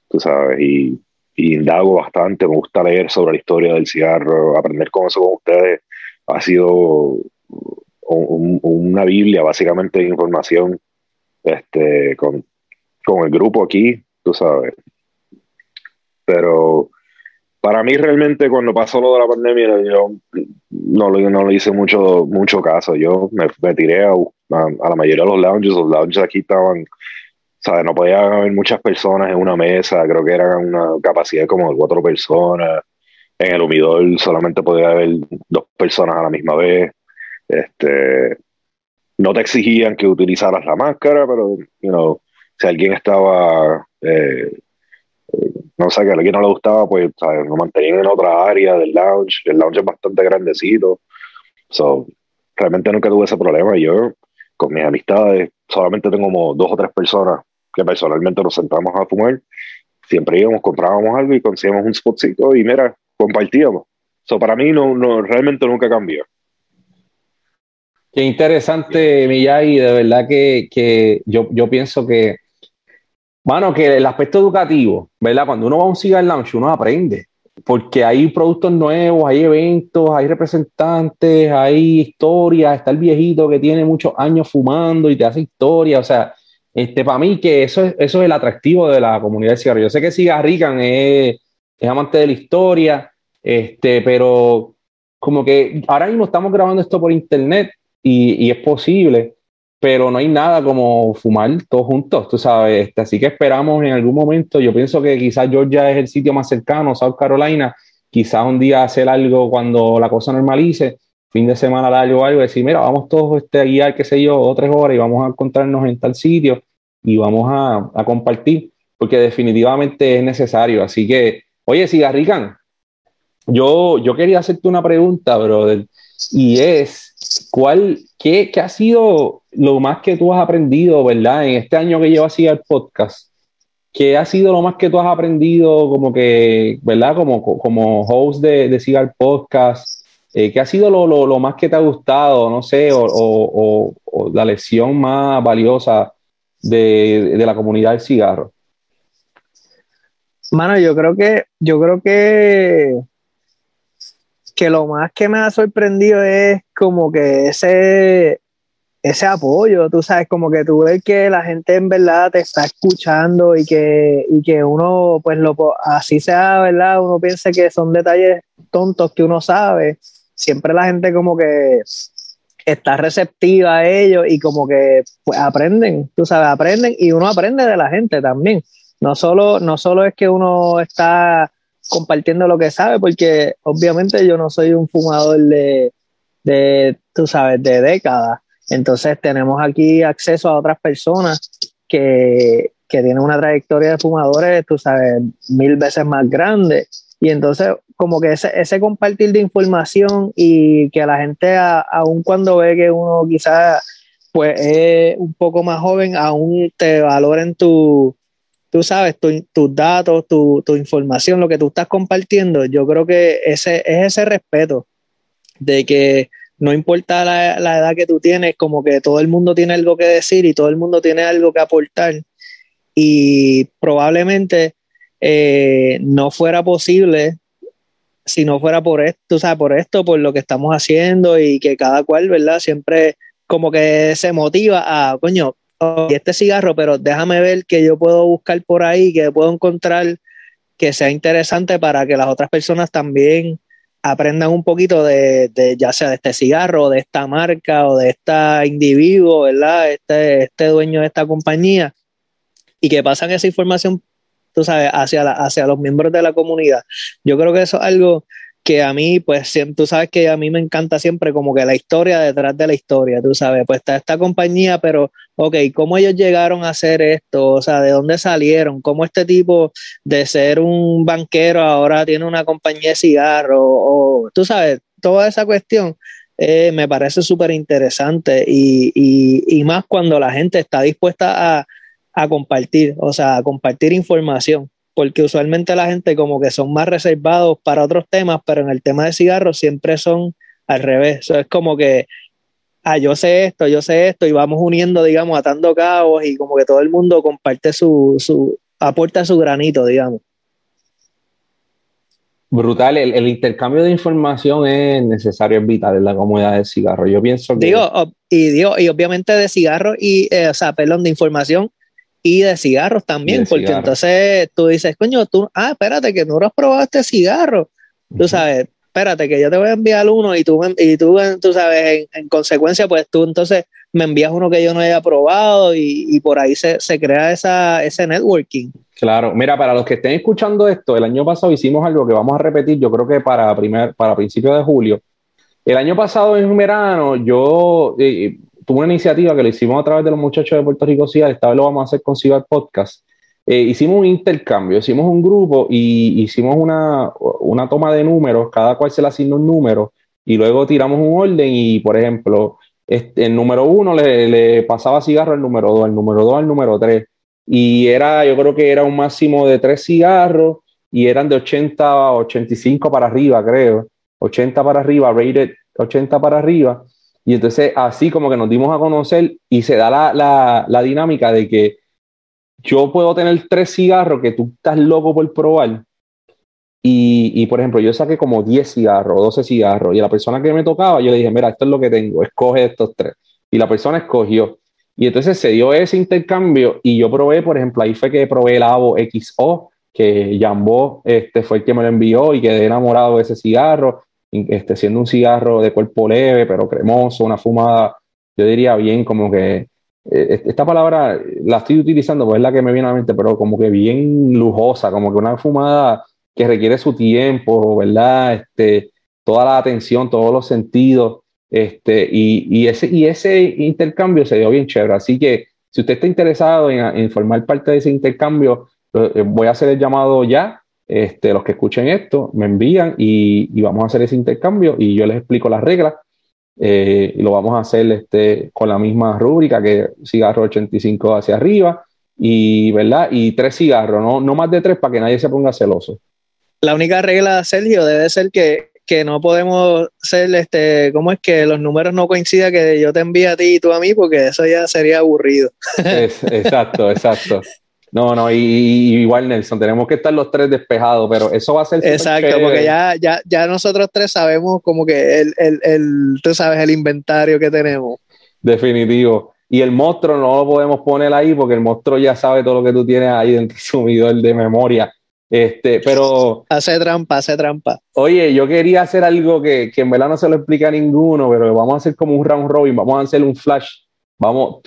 tú sabes, y indago bastante. Me gusta leer sobre la historia del cigarro, aprender con eso con ustedes. Ha sido una biblia, básicamente, de información con el grupo aquí, tú sabes. Pero para mí realmente cuando pasó lo de la pandemia, yo no le hice mucho caso. Yo me tiré a la mayoría de los lounges. Los lounges aquí estaban, ¿sabes? No podían haber muchas personas en una mesa. Creo que era una capacidad como de 4 personas. En el humidor solamente podía haber 2 personas a la misma vez. No te exigían que utilizaras la máscara, pero si alguien estaba no sé, que a alguien no le gustaba, pues lo mantenían en otra área del lounge. El lounge es bastante grandecito, so realmente nunca tuve ese problema. Yo con mis amistades solamente tengo como 2 o 3 personas que personalmente nos sentamos a fumar. Siempre íbamos, comprábamos algo y conseguíamos un spotcito y mira, compartíamos. So para mí no realmente nunca cambió. Qué interesante, Miyagi. De verdad que yo pienso que, mano, que el aspecto educativo, ¿verdad? Cuando uno va a un cigar lounge, uno aprende, porque hay productos nuevos, hay eventos, hay representantes, hay historias. Está el viejito que tiene muchos años fumando y te hace historia. O sea, para mí que eso es el atractivo de la comunidad de cigarrillos. Yo sé que Cigarrican es amante de la historia, pero como que ahora mismo estamos grabando esto por internet y es posible, pero no hay nada como fumar todos juntos, tú sabes. Así que esperamos en algún momento. Yo pienso que quizás Georgia es el sitio más cercano, South Carolina. Quizás un día hacer algo cuando la cosa normalice, fin de semana largo o algo, decir, mira, vamos todos a guiar, qué sé yo, 2 o 3 horas y vamos a encontrarnos en tal sitio y vamos a compartir, porque definitivamente es necesario. Así que, oye, Cigarrican, yo quería hacerte una pregunta, brother, y es, ¿qué ha sido lo más que tú has aprendido, verdad? En este año que llevas así al podcast, ¿qué ha sido lo más que tú has aprendido como que, verdad? Como host de Cigar Podcast, ¿qué ha sido lo más que te ha gustado, no sé, o la lección más valiosa de la comunidad del cigarro? Mano, yo creo que lo más que me ha sorprendido es como que ese apoyo, tú sabes, como que tú ves que la gente en verdad te está escuchando y que uno, pues así sea, ¿verdad? Uno piensa que son detalles tontos que uno sabe. Siempre la gente como que está receptiva a ellos y como que pues, aprenden, tú sabes, aprenden y uno aprende de la gente también. No solo es que uno está compartiendo lo que sabe, porque obviamente yo no soy un fumador de tú sabes, de décadas. Entonces tenemos aquí acceso a otras personas que tienen una trayectoria de fumadores, tú sabes, 1000 veces más grande. Y entonces como que ese compartir de información y que la gente, aun cuando ve que uno quizás pues es un poco más joven, aún te valoren tú sabes, tus datos, tu información, lo que tú estás compartiendo. Yo creo que ese respeto de que no importa la edad que tú tienes, como que todo el mundo tiene algo que decir y todo el mundo tiene algo que aportar. Y probablemente no fuera posible si no fuera por esto, tú sabes, por esto, por lo que estamos haciendo y que cada cual, ¿verdad? Siempre como que se motiva a, coño, y este cigarro, pero déjame ver que yo puedo buscar por ahí, que puedo encontrar que sea interesante para que las otras personas también aprendan un poquito de ya sea de este cigarro, o de esta marca, o de este individuo, ¿verdad? Este dueño de esta compañía, y que pasan esa información, tú sabes, hacia los miembros de la comunidad. Yo creo que eso es algo que a mí, pues tú sabes que a mí me encanta siempre como que la historia detrás de la historia, tú sabes, pues está esta compañía, pero ok, ¿cómo ellos llegaron a hacer esto? O sea, ¿de dónde salieron? ¿Cómo este tipo de ser un banquero ahora tiene una compañía de cigarros? O, tú sabes, toda esa cuestión me parece súper interesante y más cuando la gente está dispuesta a compartir, o sea, a compartir información, porque usualmente la gente como que son más reservados para otros temas, pero en el tema de cigarros siempre son al revés. Eso es como que, yo sé esto, y vamos uniendo, digamos, atando cabos, y como que todo el mundo comparte aporta su granito, digamos. Brutal, el intercambio de información es necesario, es vital en la comunidad del cigarro. Yo pienso que... Y obviamente de cigarros y, de información y de cigarros también, porque entonces tú dices, coño, espérate que no lo has probado este cigarro. Uh-huh. Tú sabes, espérate que yo te voy a enviar uno y tú sabes, en consecuencia, pues tú entonces me envías uno que yo no haya probado y por ahí se crea ese networking. Claro, mira, para los que estén escuchando esto, el año pasado hicimos algo que vamos a repetir, yo creo que para principios de julio. El año pasado, en verano, yo tuve una iniciativa que lo hicimos a través de los muchachos de Puerto Rico Cigar, esta vez lo vamos a hacer con Cigar Podcast. Hicimos un intercambio, hicimos un grupo y hicimos una toma de números, cada cual se le asignó un número y luego tiramos un orden y, por ejemplo, el número 1 le pasaba cigarro al número 2, al número 2, al número 3. Y yo creo que era un máximo de 3 cigarros y eran de 80 a 85 para arriba, creo. 80 para arriba, rated 80 para arriba. Y entonces así como que nos dimos a conocer y se da la dinámica de que yo puedo tener 3 cigarros que tú estás loco por probar. Y por ejemplo, yo saqué como 10 cigarros, 12 cigarros. Y a la persona que me tocaba, yo le dije, mira, esto es lo que tengo, escoge estos 3. Y la persona escogió. Y entonces se dio ese intercambio y yo probé, por ejemplo, ahí fue que probé el Abo XO, que Jambó fue el que me lo envió y quedé enamorado de ese cigarro, siendo un cigarro de cuerpo leve, pero cremoso, una fumada, yo diría bien como que, esta palabra la estoy utilizando, pues es la que me viene a la mente, pero como que bien lujosa, como que una fumada que requiere su tiempo, ¿verdad? Toda la atención, todos los sentidos. Ese intercambio se dio bien chévere, así que si usted está interesado en formar parte de ese intercambio, voy a hacer el llamado ya, los que escuchen esto me envían y vamos a hacer ese intercambio y yo les explico las reglas, y lo vamos a hacer con la misma rúbrica que cigarro 85 hacia arriba y, ¿verdad? Y 3 cigarros, no más de 3 para que nadie se ponga celoso. La única regla, Sergio, debe ser que no podemos ser, ¿cómo es que los números no coincidan que yo te envíe a ti y tú a mí? Porque eso ya sería aburrido. Exacto. No, y igual, Nelson, tenemos que estar los 3 despejados, pero eso va a ser... Exacto, porque ya nosotros 3 sabemos como que tú sabes, el inventario que tenemos. Definitivo. Y el monstruo no lo podemos poner ahí porque el monstruo ya sabe todo lo que tú tienes ahí dentro del sumidor de memoria. Pero hace trampa. Oye, yo quería hacer algo que en verdad no se lo explica a ninguno, pero vamos a hacer como un round robin, vamos a hacer un flash,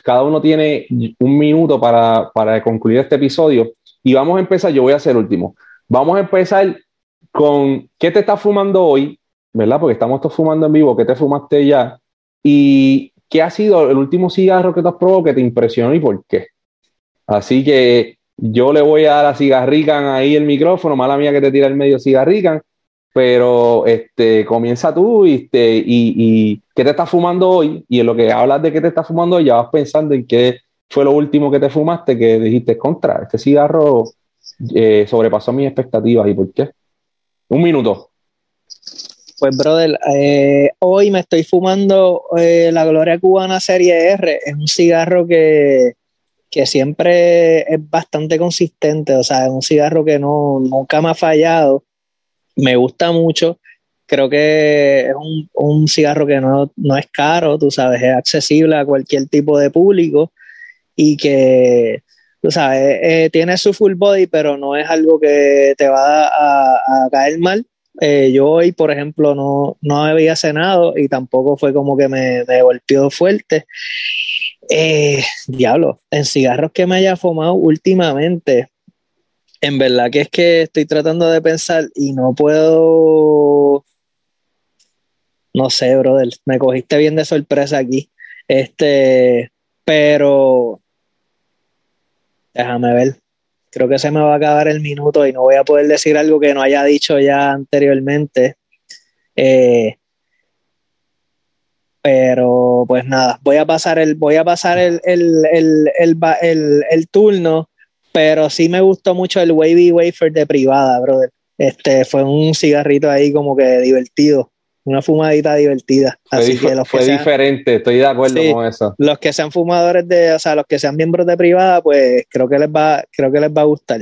cada uno tiene un minuto para concluir este episodio y vamos a empezar, yo voy a hacer último, vamos a empezar con ¿qué te estás fumando hoy? ¿Verdad? Porque estamos todos fumando en vivo, ¿qué te fumaste ya? ¿Y qué ha sido el último cigarro que te has probado que te impresionó y por qué? Así que yo le voy a dar a Cigarrican ahí el micrófono, mala mía que te tira el medio Cigarrican, pero comienza tú y qué te estás fumando hoy, y en lo que hablas de qué te estás fumando hoy ya vas pensando en qué fue lo último que te fumaste, que dijiste, contra, este cigarro sobrepasó mis expectativas, ¿y por qué? Un minuto. Pues, brother, hoy me estoy fumando la Gloria Cubana Serie R, es un cigarro que siempre es bastante consistente, o sea, es un cigarro que nunca me ha fallado, me gusta mucho, creo que es un cigarro que no es caro, tú sabes, es accesible a cualquier tipo de público y que, tú sabes, tiene su full body, pero no es algo que te va a caer mal. Yo hoy, por ejemplo, no había cenado y tampoco fue como que me golpeó fuerte. Diablo, en cigarros que me haya fumado últimamente, en verdad que es que estoy tratando de pensar y no puedo, no sé, brother, me cogiste bien de sorpresa aquí, pero déjame ver, creo que se me va a acabar el minuto y no voy a poder decir algo que no haya dicho ya anteriormente. Pero pues nada, voy a pasar el turno, pero sí me gustó mucho el Wavy Wafer de Privada, brother. Fue un cigarrito ahí como que divertido, una fumadita divertida. Así que los que sean, diferente, estoy de acuerdo sí, con eso. Los que sean fumadores de, o sea, los que sean miembros de Privada, pues creo que les va a gustar.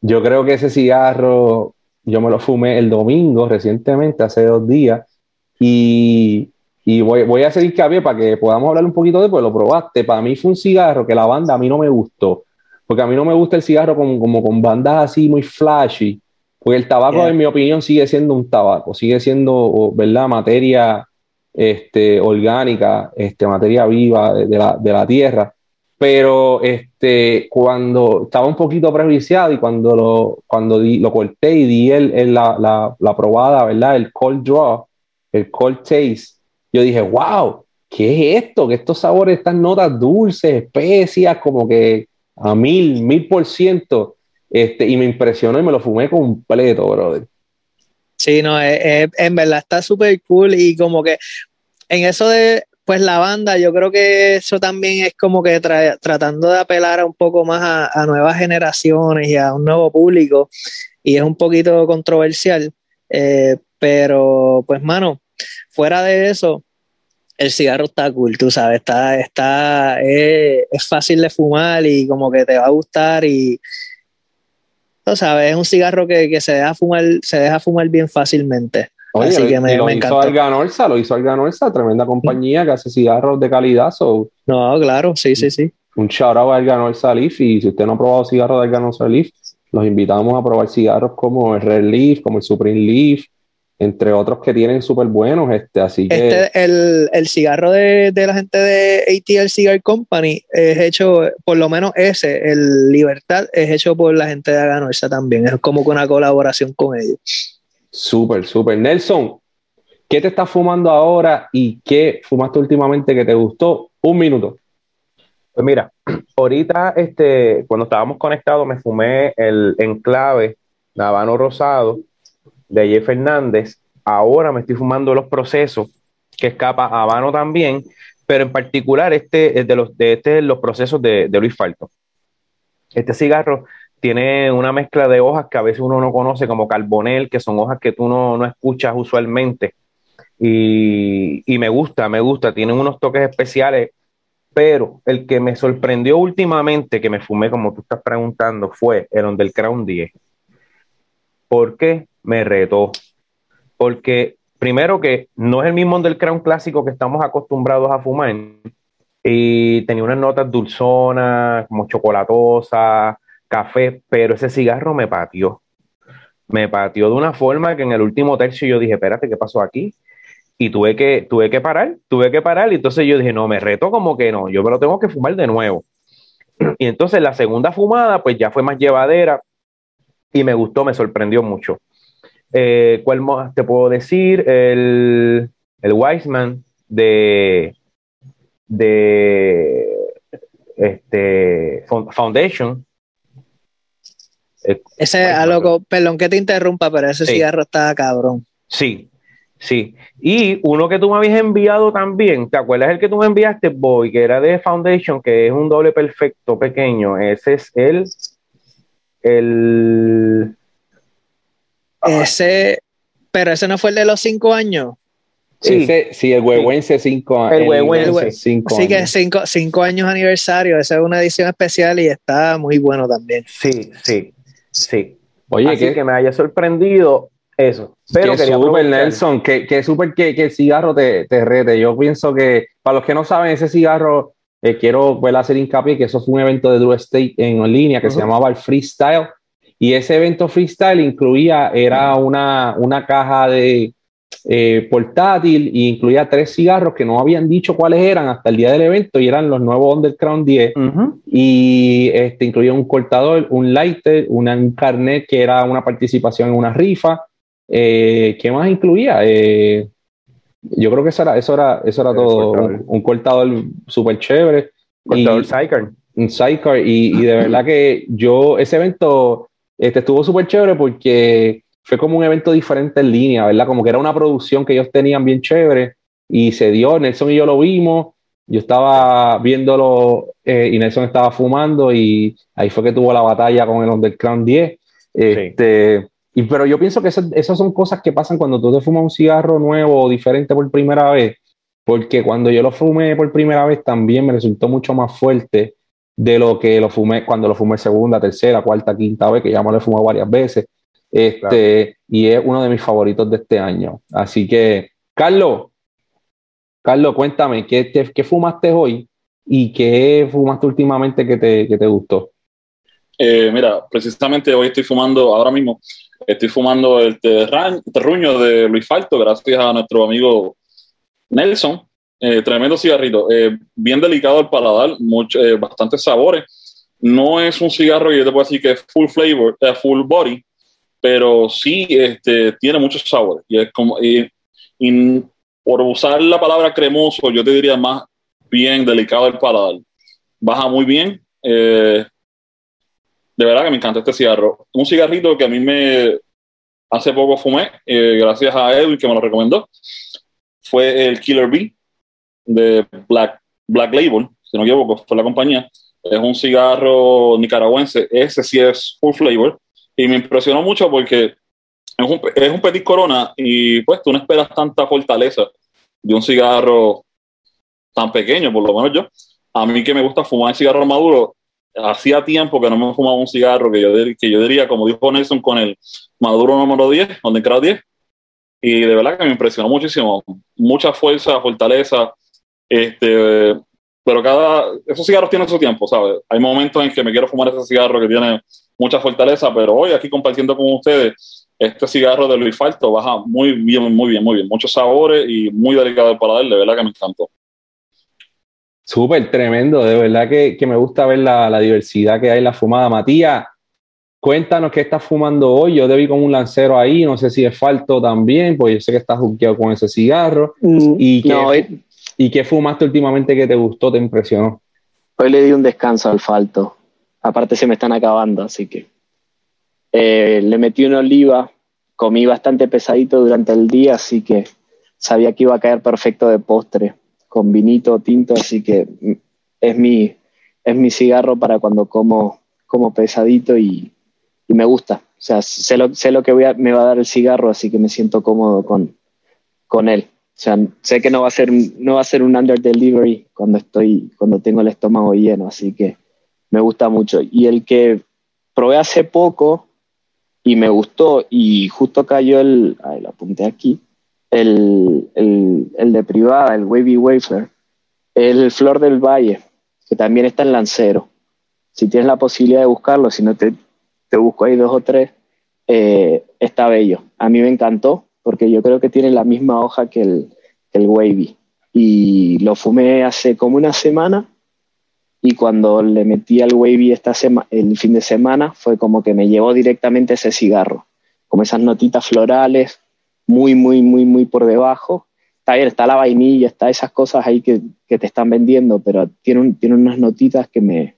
Yo creo que ese cigarro, yo me lo fumé el domingo recientemente, hace 2 días, y voy a seguir cabié para que podamos hablar un poquito de, pues lo probaste. Para mí fue un cigarro que la banda a mí no me gustó, porque a mí no me gusta el cigarro como con bandas así muy flashy, porque el tabaco, en mi opinión, sigue siendo un tabaco, sigue siendo, ¿verdad?, materia orgánica, materia viva de la tierra. Pero cuando estaba un poquito prejuiciado y cuando lo corté y di la probada, ¿verdad?, el cold draw, el cold taste, yo dije, wow, ¿qué es esto? Que estos sabores, estas notas dulces, especias, como que a 1000%. Y me impresionó y me lo fumé completo, brother. Sí, no, en verdad está súper cool. Y como que en eso de, pues la banda, yo creo que eso también es como que tratando de apelar un poco más a nuevas generaciones y a un nuevo público. Y es un poquito controversial. Pero, pues, mano, fuera de eso, el cigarro está cool, tú sabes, es fácil de fumar y como que te va a gustar y tú sabes, es un cigarro que se deja fumar bien fácilmente. Oye, así que me encantó. Lo hizo Aganorsa, tremenda compañía que hace cigarros de calidad. So, no, claro, sí. Un shout out a Aganorsa Leaf, y si usted no ha probado cigarros de Aganorsa Leaf, los invitamos a probar cigarros como el Red Leaf, como el Supreme Leaf, entre otros que tienen súper buenos, así que... El cigarro de la gente de ATL Cigar Company es hecho, por lo menos ese, el Libertad, es hecho por la gente de Aganorsa también, es como una colaboración con ellos. Súper, súper. Nelson, ¿qué te estás fumando ahora y qué fumaste últimamente que te gustó? 1 minuto. Pues mira, ahorita cuando estábamos conectados me fumé el Enclave Habano Rosado de Ayer Fernández. Ahora me estoy fumando los Procesos, que escapa a Habano también, pero en particular los Procesos de Luis Falto. Este cigarro tiene una mezcla de hojas que a veces uno no conoce, como carbonel, que son hojas que tú no escuchas usualmente, y me gusta, tienen unos toques especiales. Pero el que me sorprendió últimamente, que me fumé como tú estás preguntando, fue el Ondel Crown 10. ¿Por qué? Me retó, porque primero que no es el mismo Ondel Crown clásico que estamos acostumbrados a fumar, y tenía unas notas dulzonas, como chocolatosas, café, pero ese cigarro me pateó de una forma que en el último tercio yo dije, espérate, ¿qué pasó aquí? Y tuve que parar, y entonces yo dije, no, me retó, como que no, yo me lo tengo que fumar de nuevo. Y entonces la segunda fumada pues ya fue más llevadera, y me gustó, me sorprendió mucho. ¿Cuál más te puedo decir? El Wiseman de Foundation. Ese, Wiseman, loco, perdón que te interrumpa, pero ese cigarro está cabrón. Sí. Y uno que tú me habías enviado también, ¿te acuerdas el que tú me enviaste, Boy? Que era de Foundation, que es un doble perfecto pequeño. Ese es el... Ese, pero ese no fue el de los 5 años. Sí, el huehuense 5 años. El huehuense 5 años. Sí, que 5 años aniversario. Esa es una edición especial y está muy bueno también. Sí. Oye, así que me haya sorprendido eso. Pero que super, Nelson, que super que el cigarro te rete. Yo pienso que, para los que no saben, ese cigarro, quiero hacer hincapié que eso fue un evento de Drew Estate en línea que se llamaba el Freestyle. Y ese evento Freestyle incluía, era una caja de portátil, y incluía 3 cigarros que no habían dicho cuáles eran hasta el día del evento, y eran los nuevos Ondel Crown 10. Y incluía un cortador, un lighter, un carnet que era una participación en una rifa. ¿Qué más incluía? Yo creo que eso era todo. Un cortador súper chévere. Cortador Sidecar. Un sidecar. Y de verdad que ese evento estuvo súper chévere, porque fue como un evento diferente en línea, ¿verdad? Como que era una producción que ellos tenían bien chévere, y se dio. Nelson y yo lo vimos, yo estaba viéndolo y Nelson estaba fumando, y ahí fue que tuvo la batalla con el Ondel Crown 10. Sí. Y, pero yo pienso que esas son cosas que pasan cuando tú te fumas un cigarro nuevo o diferente por primera vez, porque cuando yo lo fumé por primera vez también me resultó mucho más fuerte de lo que lo fumé cuando lo fumé segunda, tercera, cuarta, quinta vez, que ya me lo he fumado varias veces. Claro. Y es uno de mis favoritos de este año. Así que, Carlos, cuéntame, ¿qué fumaste hoy y qué fumaste últimamente que te gustó? Mira, precisamente hoy estoy fumando el terruño de Luis Falto, gracias a nuestro amigo Nelson. Tremendo cigarrito, bien delicado al paladar, bastantes sabores. No es un cigarro que yo te puedo decir que es full flavor, full body, pero sí tiene muchos sabores, y es como, y por usar la palabra cremoso, yo te diría más bien delicado al paladar. Baja muy bien. De verdad que me encanta este cigarro. Un cigarrito que a mí hace poco fumé, gracias a Edwin que me lo recomendó, fue el Killer Bee de Black Label, si no me equivoco, fue la compañía. Es un cigarro nicaragüense, ese sí es full flavor, y me impresionó mucho porque es un Petit Corona, y pues tú no esperas tanta fortaleza de un cigarro tan pequeño, por lo menos yo. A mí que me gusta fumar cigarro maduro, hacía tiempo que no me fumaba un cigarro que yo diría, como dijo Nelson, con el maduro número 10, Ondel Crown 10, y de verdad que me impresionó muchísimo, mucha fuerza, fortaleza. Pero esos cigarros tienen su tiempo, ¿sabes? Hay momentos en que me quiero fumar ese cigarro que tiene mucha fortaleza, pero hoy aquí compartiendo con ustedes este cigarro de Luis Falto baja muy bien, muy bien, muy bien, muchos sabores y muy delicado el paladar, de verdad que me encantó. Súper tremendo, de verdad que me gusta ver la diversidad que hay en la fumada. Matías, cuéntanos qué estás fumando hoy. Yo te vi con un lancero ahí, no sé si es Falto también, pues yo sé que estás juqueado con ese cigarro. ¿Y qué fumaste últimamente que te gustó, te impresionó? Hoy le di un descanso al Falto. Aparte se me están acabando, así que... le metí una oliva, comí bastante pesadito durante el día, así que sabía que iba a caer perfecto de postre, con vinito tinto, así que es mi cigarro para cuando como pesadito, y me gusta. O sea, sé lo que me va a dar el cigarro, así que me siento cómodo con él. O sea, sé que no va a ser un under delivery cuando tengo el estómago lleno, así que me gusta mucho. Y el que probé hace poco y me gustó, y justo cayó lo apunté aquí, el de Privada, el Wavy Wafer, el Flor del Valle, que también está en lancero. Si tienes la posibilidad de buscarlo, si no te busco ahí dos o tres, está bello. A mí me encantó, porque yo creo que tiene la misma hoja que el Wavy. Y lo fumé hace como una semana, y cuando le metí al Wavy el fin de semana, fue como que me llevó directamente ese cigarro. Como esas notitas florales, muy, muy, muy, muy por debajo. Está bien, está la vainilla, está esas cosas ahí que te están vendiendo, pero tiene unas notitas que me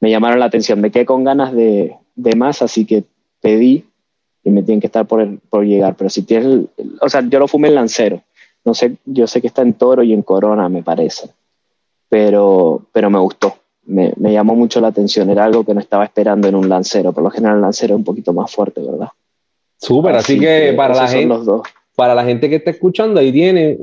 llamaron la atención. Me quedé con ganas de más, así que pedí, y me tienen que estar por llegar. Pero si tienes... o sea, yo lo fumé en lancero. No sé, yo sé que está en Toro y en Corona, me parece. Pero me gustó. Me llamó mucho la atención. Era algo que no estaba esperando en un lancero. Por lo general, el lancero es un poquito más fuerte, ¿verdad? Súper. Así que para la gente que está escuchando, ahí tienen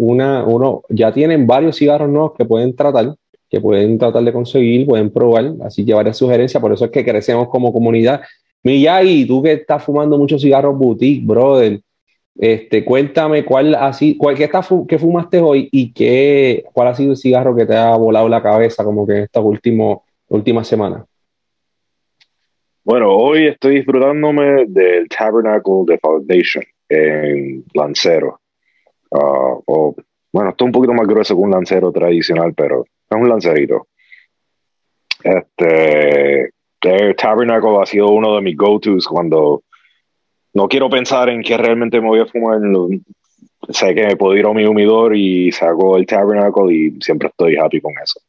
ya tienen varios cigarros nuevos que pueden tratar de conseguir, pueden probar. Así que varias sugerencias. Por eso es que crecemos como comunidad. Miyagi, tú que estás fumando muchos cigarros boutique, brother, cuéntame qué fumaste hoy y cuál ha sido el cigarro que te ha volado la cabeza como que en estas últimas semanas. Bueno, hoy estoy disfrutándome del Tabernacle de Foundation en lancero. Está un poquito más grueso que un lancero tradicional, pero es un lancerito. El Tabernacle ha sido uno de mis go-tos cuando no quiero pensar en qué realmente me voy a fumar. Sé que me puedo ir a mi humidor y saco el Tabernacle, y siempre estoy happy con eso.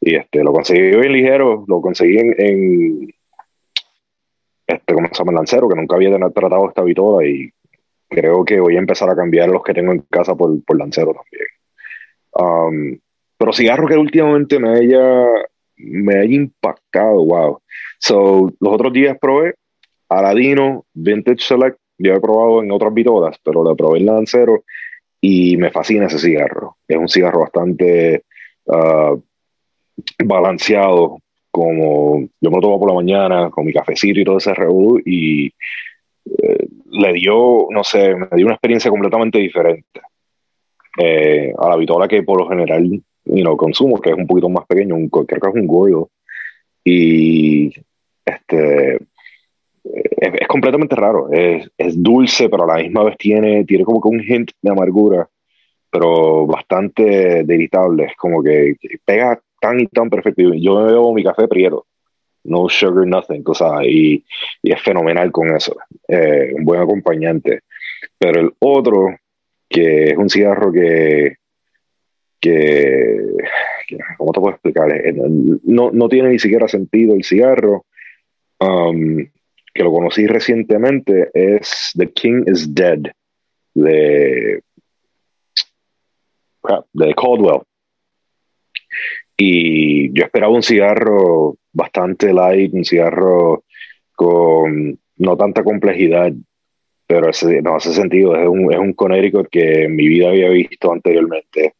Y lo conseguí bien ligero, lo conseguí en ¿cómo se llama? Lancero, que nunca había tratado esta vitola, y creo que voy a empezar a cambiar los que tengo en casa por lancero también. Pero cigarro que últimamente me haya impactado, wow. So, los otros días probé Aladino, Vintage Select. Yo he probado en otras vitodas, pero la probé en Lancero y me fascina ese cigarro. Es un cigarro bastante balanceado, como yo me lo tomo por la mañana con mi cafecito y todo ese revolú, y le dio, no sé, me dio una experiencia completamente diferente a la vitola que por lo general consumo, que es un poquito más pequeño, creo que es un Goyo, y es completamente raro, es dulce, pero a la misma vez tiene como que un hint de amargura, pero bastante deritable. Es como que pega tan y tan perfecto. Yo me bebo mi café prieto, no sugar, nothing, y es fenomenal con eso. Un buen acompañante. Pero el otro, que es un cigarro que ¿cómo te puedo explicar? No tiene ni siquiera sentido el cigarro, que lo conocí recientemente, es The King is Dead, de Caldwell. Y yo esperaba un cigarro bastante light, un cigarro con no tanta complejidad, pero no hace sentido. Es un Connecticut que en mi vida había visto anteriormente.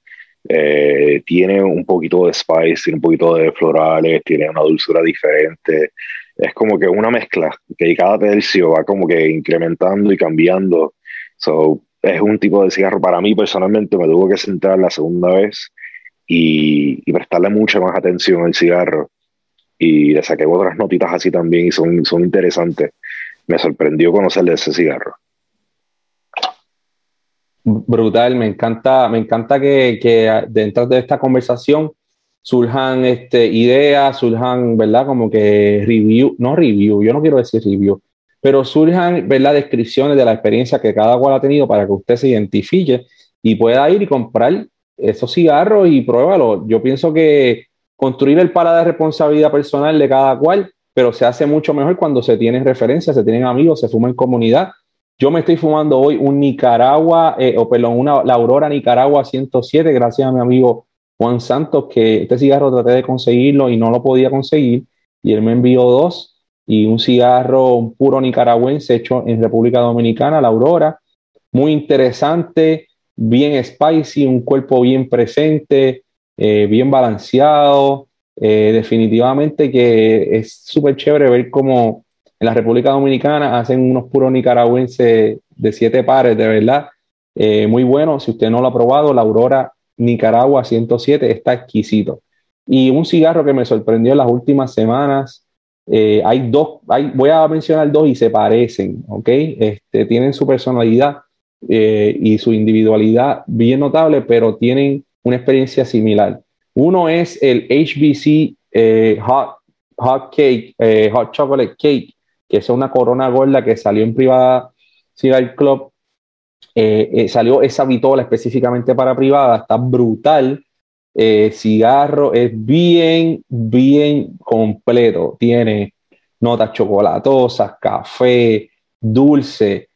Tiene un poquito de spice, tiene un poquito de florales, tiene una dulzura diferente. Es como que una mezcla, que cada tercio va como que incrementando y cambiando. So, es un tipo de cigarro, para mí personalmente me tuvo que sentar la segunda vez y prestarle mucha más atención al cigarro, y le saqué otras notitas así también, y son interesantes. Me sorprendió conocerle ese cigarro. Brutal, me encanta que dentro de esta conversación surjan ideas, surjan, ¿verdad? Como que pero surjan, ¿verdad?, descripciones de la experiencia que cada cual ha tenido, para que usted se identifique y pueda ir y comprar esos cigarros y pruébalo. Yo pienso que construir el paladar de responsabilidad personal de cada cual, pero se hace mucho mejor cuando se tienen referencias, se tienen amigos, se fuma en comunidad. Yo me estoy fumando hoy la Aurora Nicaragua 107, gracias a mi amigo Juan Santos, que este cigarro traté de conseguirlo y no lo podía conseguir, y él me envió dos, y un cigarro, un puro nicaragüense hecho en República Dominicana, la Aurora, muy interesante, bien spicy, un cuerpo bien presente, bien balanceado. Definitivamente que es súper chévere ver cómo en la República Dominicana hacen unos puros nicaragüenses de 7 pares, de verdad, muy bueno. Si usted no lo ha probado, la Aurora Nicaragua 107 está exquisito. Y un cigarro que me sorprendió en las últimas semanas, voy a mencionar dos y se parecen, ¿ok? Tienen su personalidad y su individualidad bien notable, pero tienen una experiencia similar. Uno es el HBC Hot Chocolate Cake, que es una corona gorda que salió en Privada Cigar Club. Salió esa vitola específicamente para Privada, está brutal. Cigarro es bien, bien completo. Tiene notas chocolatosas, café, dulce,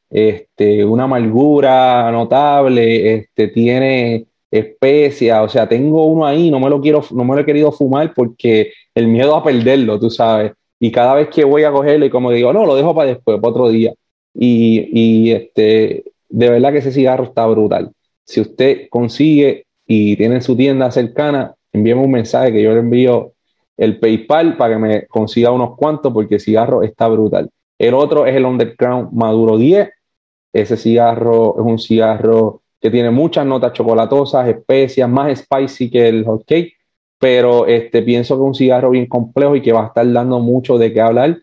una amargura notable, tiene especias. O sea, tengo uno ahí, no me lo he querido fumar porque el miedo a perderlo, tú sabes. Y cada vez que voy a cogerlo, y como digo, no, lo dejo para después, para otro día. De verdad que ese cigarro está brutal. Si usted consigue y tiene su tienda cercana, envíeme un mensaje que yo le envío el PayPal para que me consiga unos cuantos, porque el cigarro está brutal. El otro es el Ondel Crown Maduro 10. Ese cigarro es un cigarro que tiene muchas notas chocolatosas, especias, más spicy que el hot cake, pero pienso que es un cigarro bien complejo y que va a estar dando mucho de qué hablar.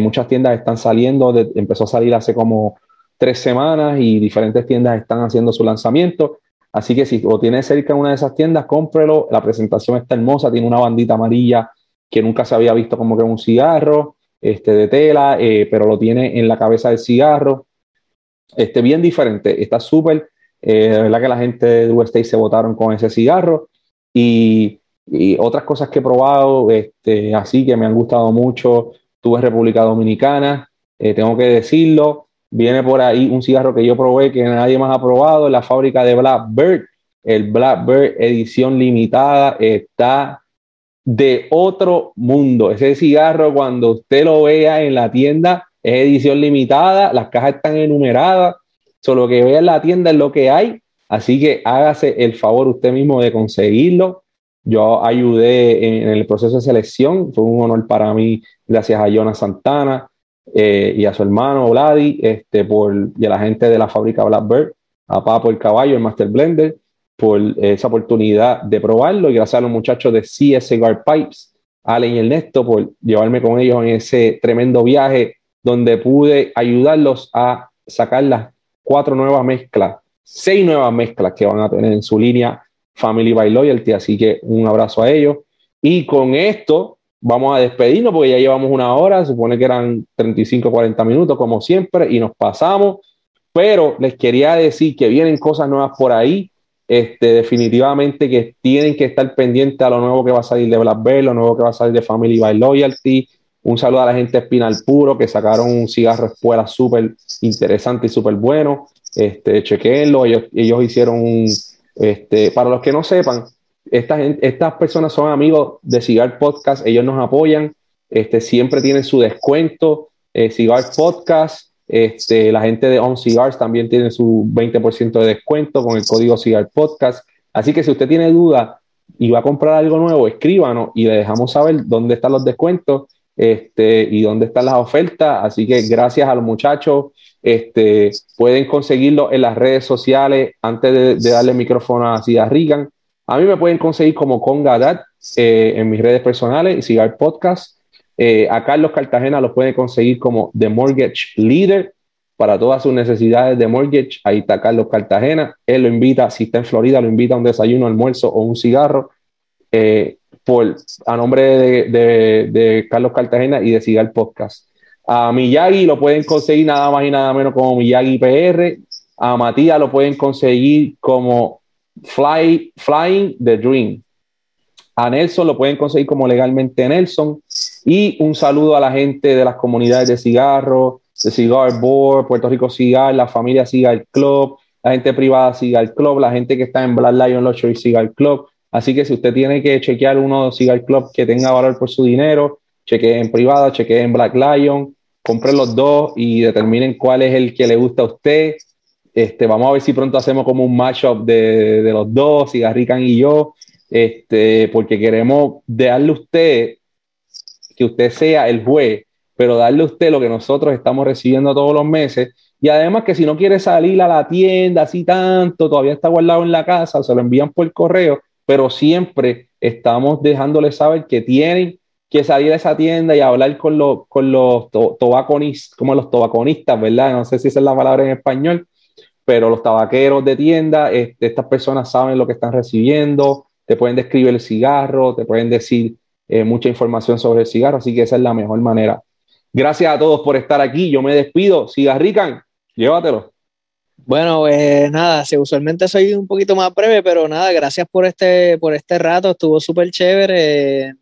Muchas tiendas están saliendo, empezó a salir hace como 3 semanas, y diferentes tiendas están haciendo su lanzamiento, así que si lo tiene cerca en una de esas tiendas, cómprelo. La presentación está hermosa, tiene una bandita amarilla que nunca se había visto, como que un cigarro de tela, pero lo tiene en la cabeza del cigarro, bien diferente, está súper. La verdad que la gente de Drew Estate se botaron con ese cigarro, y otras cosas que he probado así que me han gustado mucho. Tuve en República Dominicana, tengo que decirlo. Viene por ahí un cigarro que yo probé que nadie más ha probado, la fábrica de Blackbird, el Blackbird edición limitada está de otro mundo. Ese cigarro, cuando usted lo vea en la tienda, es edición limitada, las cajas están enumeradas, solo que vea en la tienda es lo que hay, así que hágase el favor usted mismo de conseguirlo. Yo ayudé en el proceso de selección, fue un honor para mí, gracias a Jonas Santana y a su hermano Vladi, y a la gente de la fábrica Blackbird, a Papo el Caballo, el Master Blender, por esa oportunidad de probarlo, y gracias a los muchachos de CS Cigar Pipes, Allen y Ernesto, por llevarme con ellos en ese tremendo viaje donde pude ayudarlos a sacar las 6 nuevas mezclas que van a tener en su línea Family by Loyalty, así que un abrazo a ellos. Y con esto vamos a despedirnos porque ya llevamos 1 hora, supone que eran 35-40 minutos como siempre y nos pasamos, pero les quería decir que vienen cosas nuevas por ahí, definitivamente que tienen que estar pendientes a lo nuevo que va a salir de Blackbird, lo nuevo que va a salir de Family by Loyalty. Un saludo a la gente de Espinal Puro, que sacaron un cigarro espuela súper interesante y súper bueno. Chequenlo, ellos hicieron un... para los que no sepan, estas personas son amigos de Cigar Podcast, ellos nos apoyan, siempre tienen su descuento. Cigar Podcast, la gente de On Cigars también tiene su 20% de descuento con el código Cigar Podcast, así que si usted tiene duda y va a comprar algo nuevo, escríbanos y le dejamos saber dónde están los descuentos y dónde están las ofertas. Así que gracias a los muchachos. Pueden conseguirlo en las redes sociales. Antes de darle el micrófono a Cigarrican, a mí me pueden conseguir como Conga Dac en mis redes personales y Cigar Podcast. A Carlos Cartagena lo pueden conseguir como The Mortgage Leader para todas sus necesidades de mortgage. Ahí está Carlos Cartagena, él lo invita, si está en Florida, lo invita a un desayuno, almuerzo o un cigarro. A nombre de Carlos Cartagena y de Cigar Podcast. A Miyagi lo pueden conseguir nada más y nada menos como Miyagi PR. A Matías lo pueden conseguir como Flying the Dream. A Nelson lo pueden conseguir como Legalmente Nelson. Y un saludo a la gente de las comunidades de cigarro, de Cigar Board, Puerto Rico Cigar, la familia Cigar Club, la gente privada Cigar Club, la gente que está en Black Lion Luxury Cigar Club. Así que si usted tiene que chequear uno de Cigar Club que tenga valor por su dinero, chequeen en Privada, chequeen en Black Lion, compren los dos y determinen cuál es el que le gusta a usted. Vamos a ver si pronto hacemos como un mashup de los dos, Cigarrican y yo, porque queremos darle a usted, que usted sea el juez, pero darle a usted lo que nosotros estamos recibiendo todos los meses. Y además que si no quiere salir a la tienda así tanto, todavía está guardado en la casa, se lo envían por correo, pero siempre estamos dejándoles saber que tienen que salir a esa tienda y hablar con los tobaconistas, ¿verdad? No sé si esa es la palabra en español, pero los tabaqueros de tienda, estas personas saben lo que están recibiendo, te pueden describir el cigarro, te pueden decir mucha información sobre el cigarro, así que esa es la mejor manera. Gracias a todos por estar aquí, yo me despido. Cigarrican, llévatelo. Bueno, pues nada, usualmente soy un poquito más breve, pero nada, gracias por este rato, estuvo súper chévere.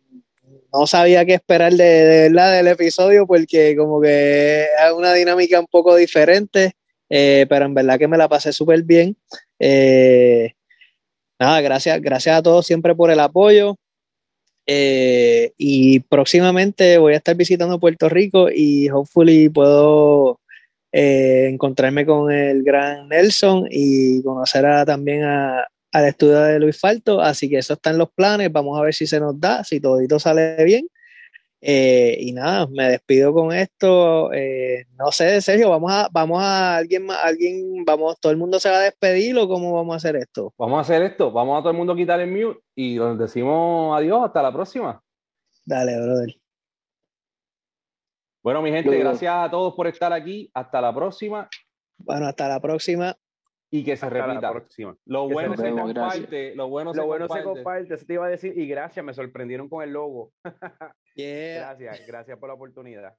No sabía qué esperar de verdad del episodio porque como que es una dinámica un poco diferente, pero en verdad que me la pasé súper bien. Nada, gracias a todos siempre por el apoyo. Y próximamente voy a estar visitando Puerto Rico y hopefully puedo... encontrarme con el gran Nelson y conocer también al estudio de Luis Falto, así que eso está en los planes, vamos a ver si se nos da, si todito sale bien, y nada, me despido con esto. No sé, Sergio, todo el mundo se va a despedir, ¿o cómo vamos a hacer esto? Vamos a hacer esto, vamos a todo el mundo quitar el mute y nos decimos adiós, hasta la próxima. Dale, brother. Bueno, mi gente, gracias a todos por estar aquí. Hasta la próxima. Bueno, hasta la próxima. Y que se repita. Lo bueno se comparte. Lo bueno se comparte. Eso te iba a decir. Y gracias, me sorprendieron con el logo. Yeah. Gracias por la oportunidad.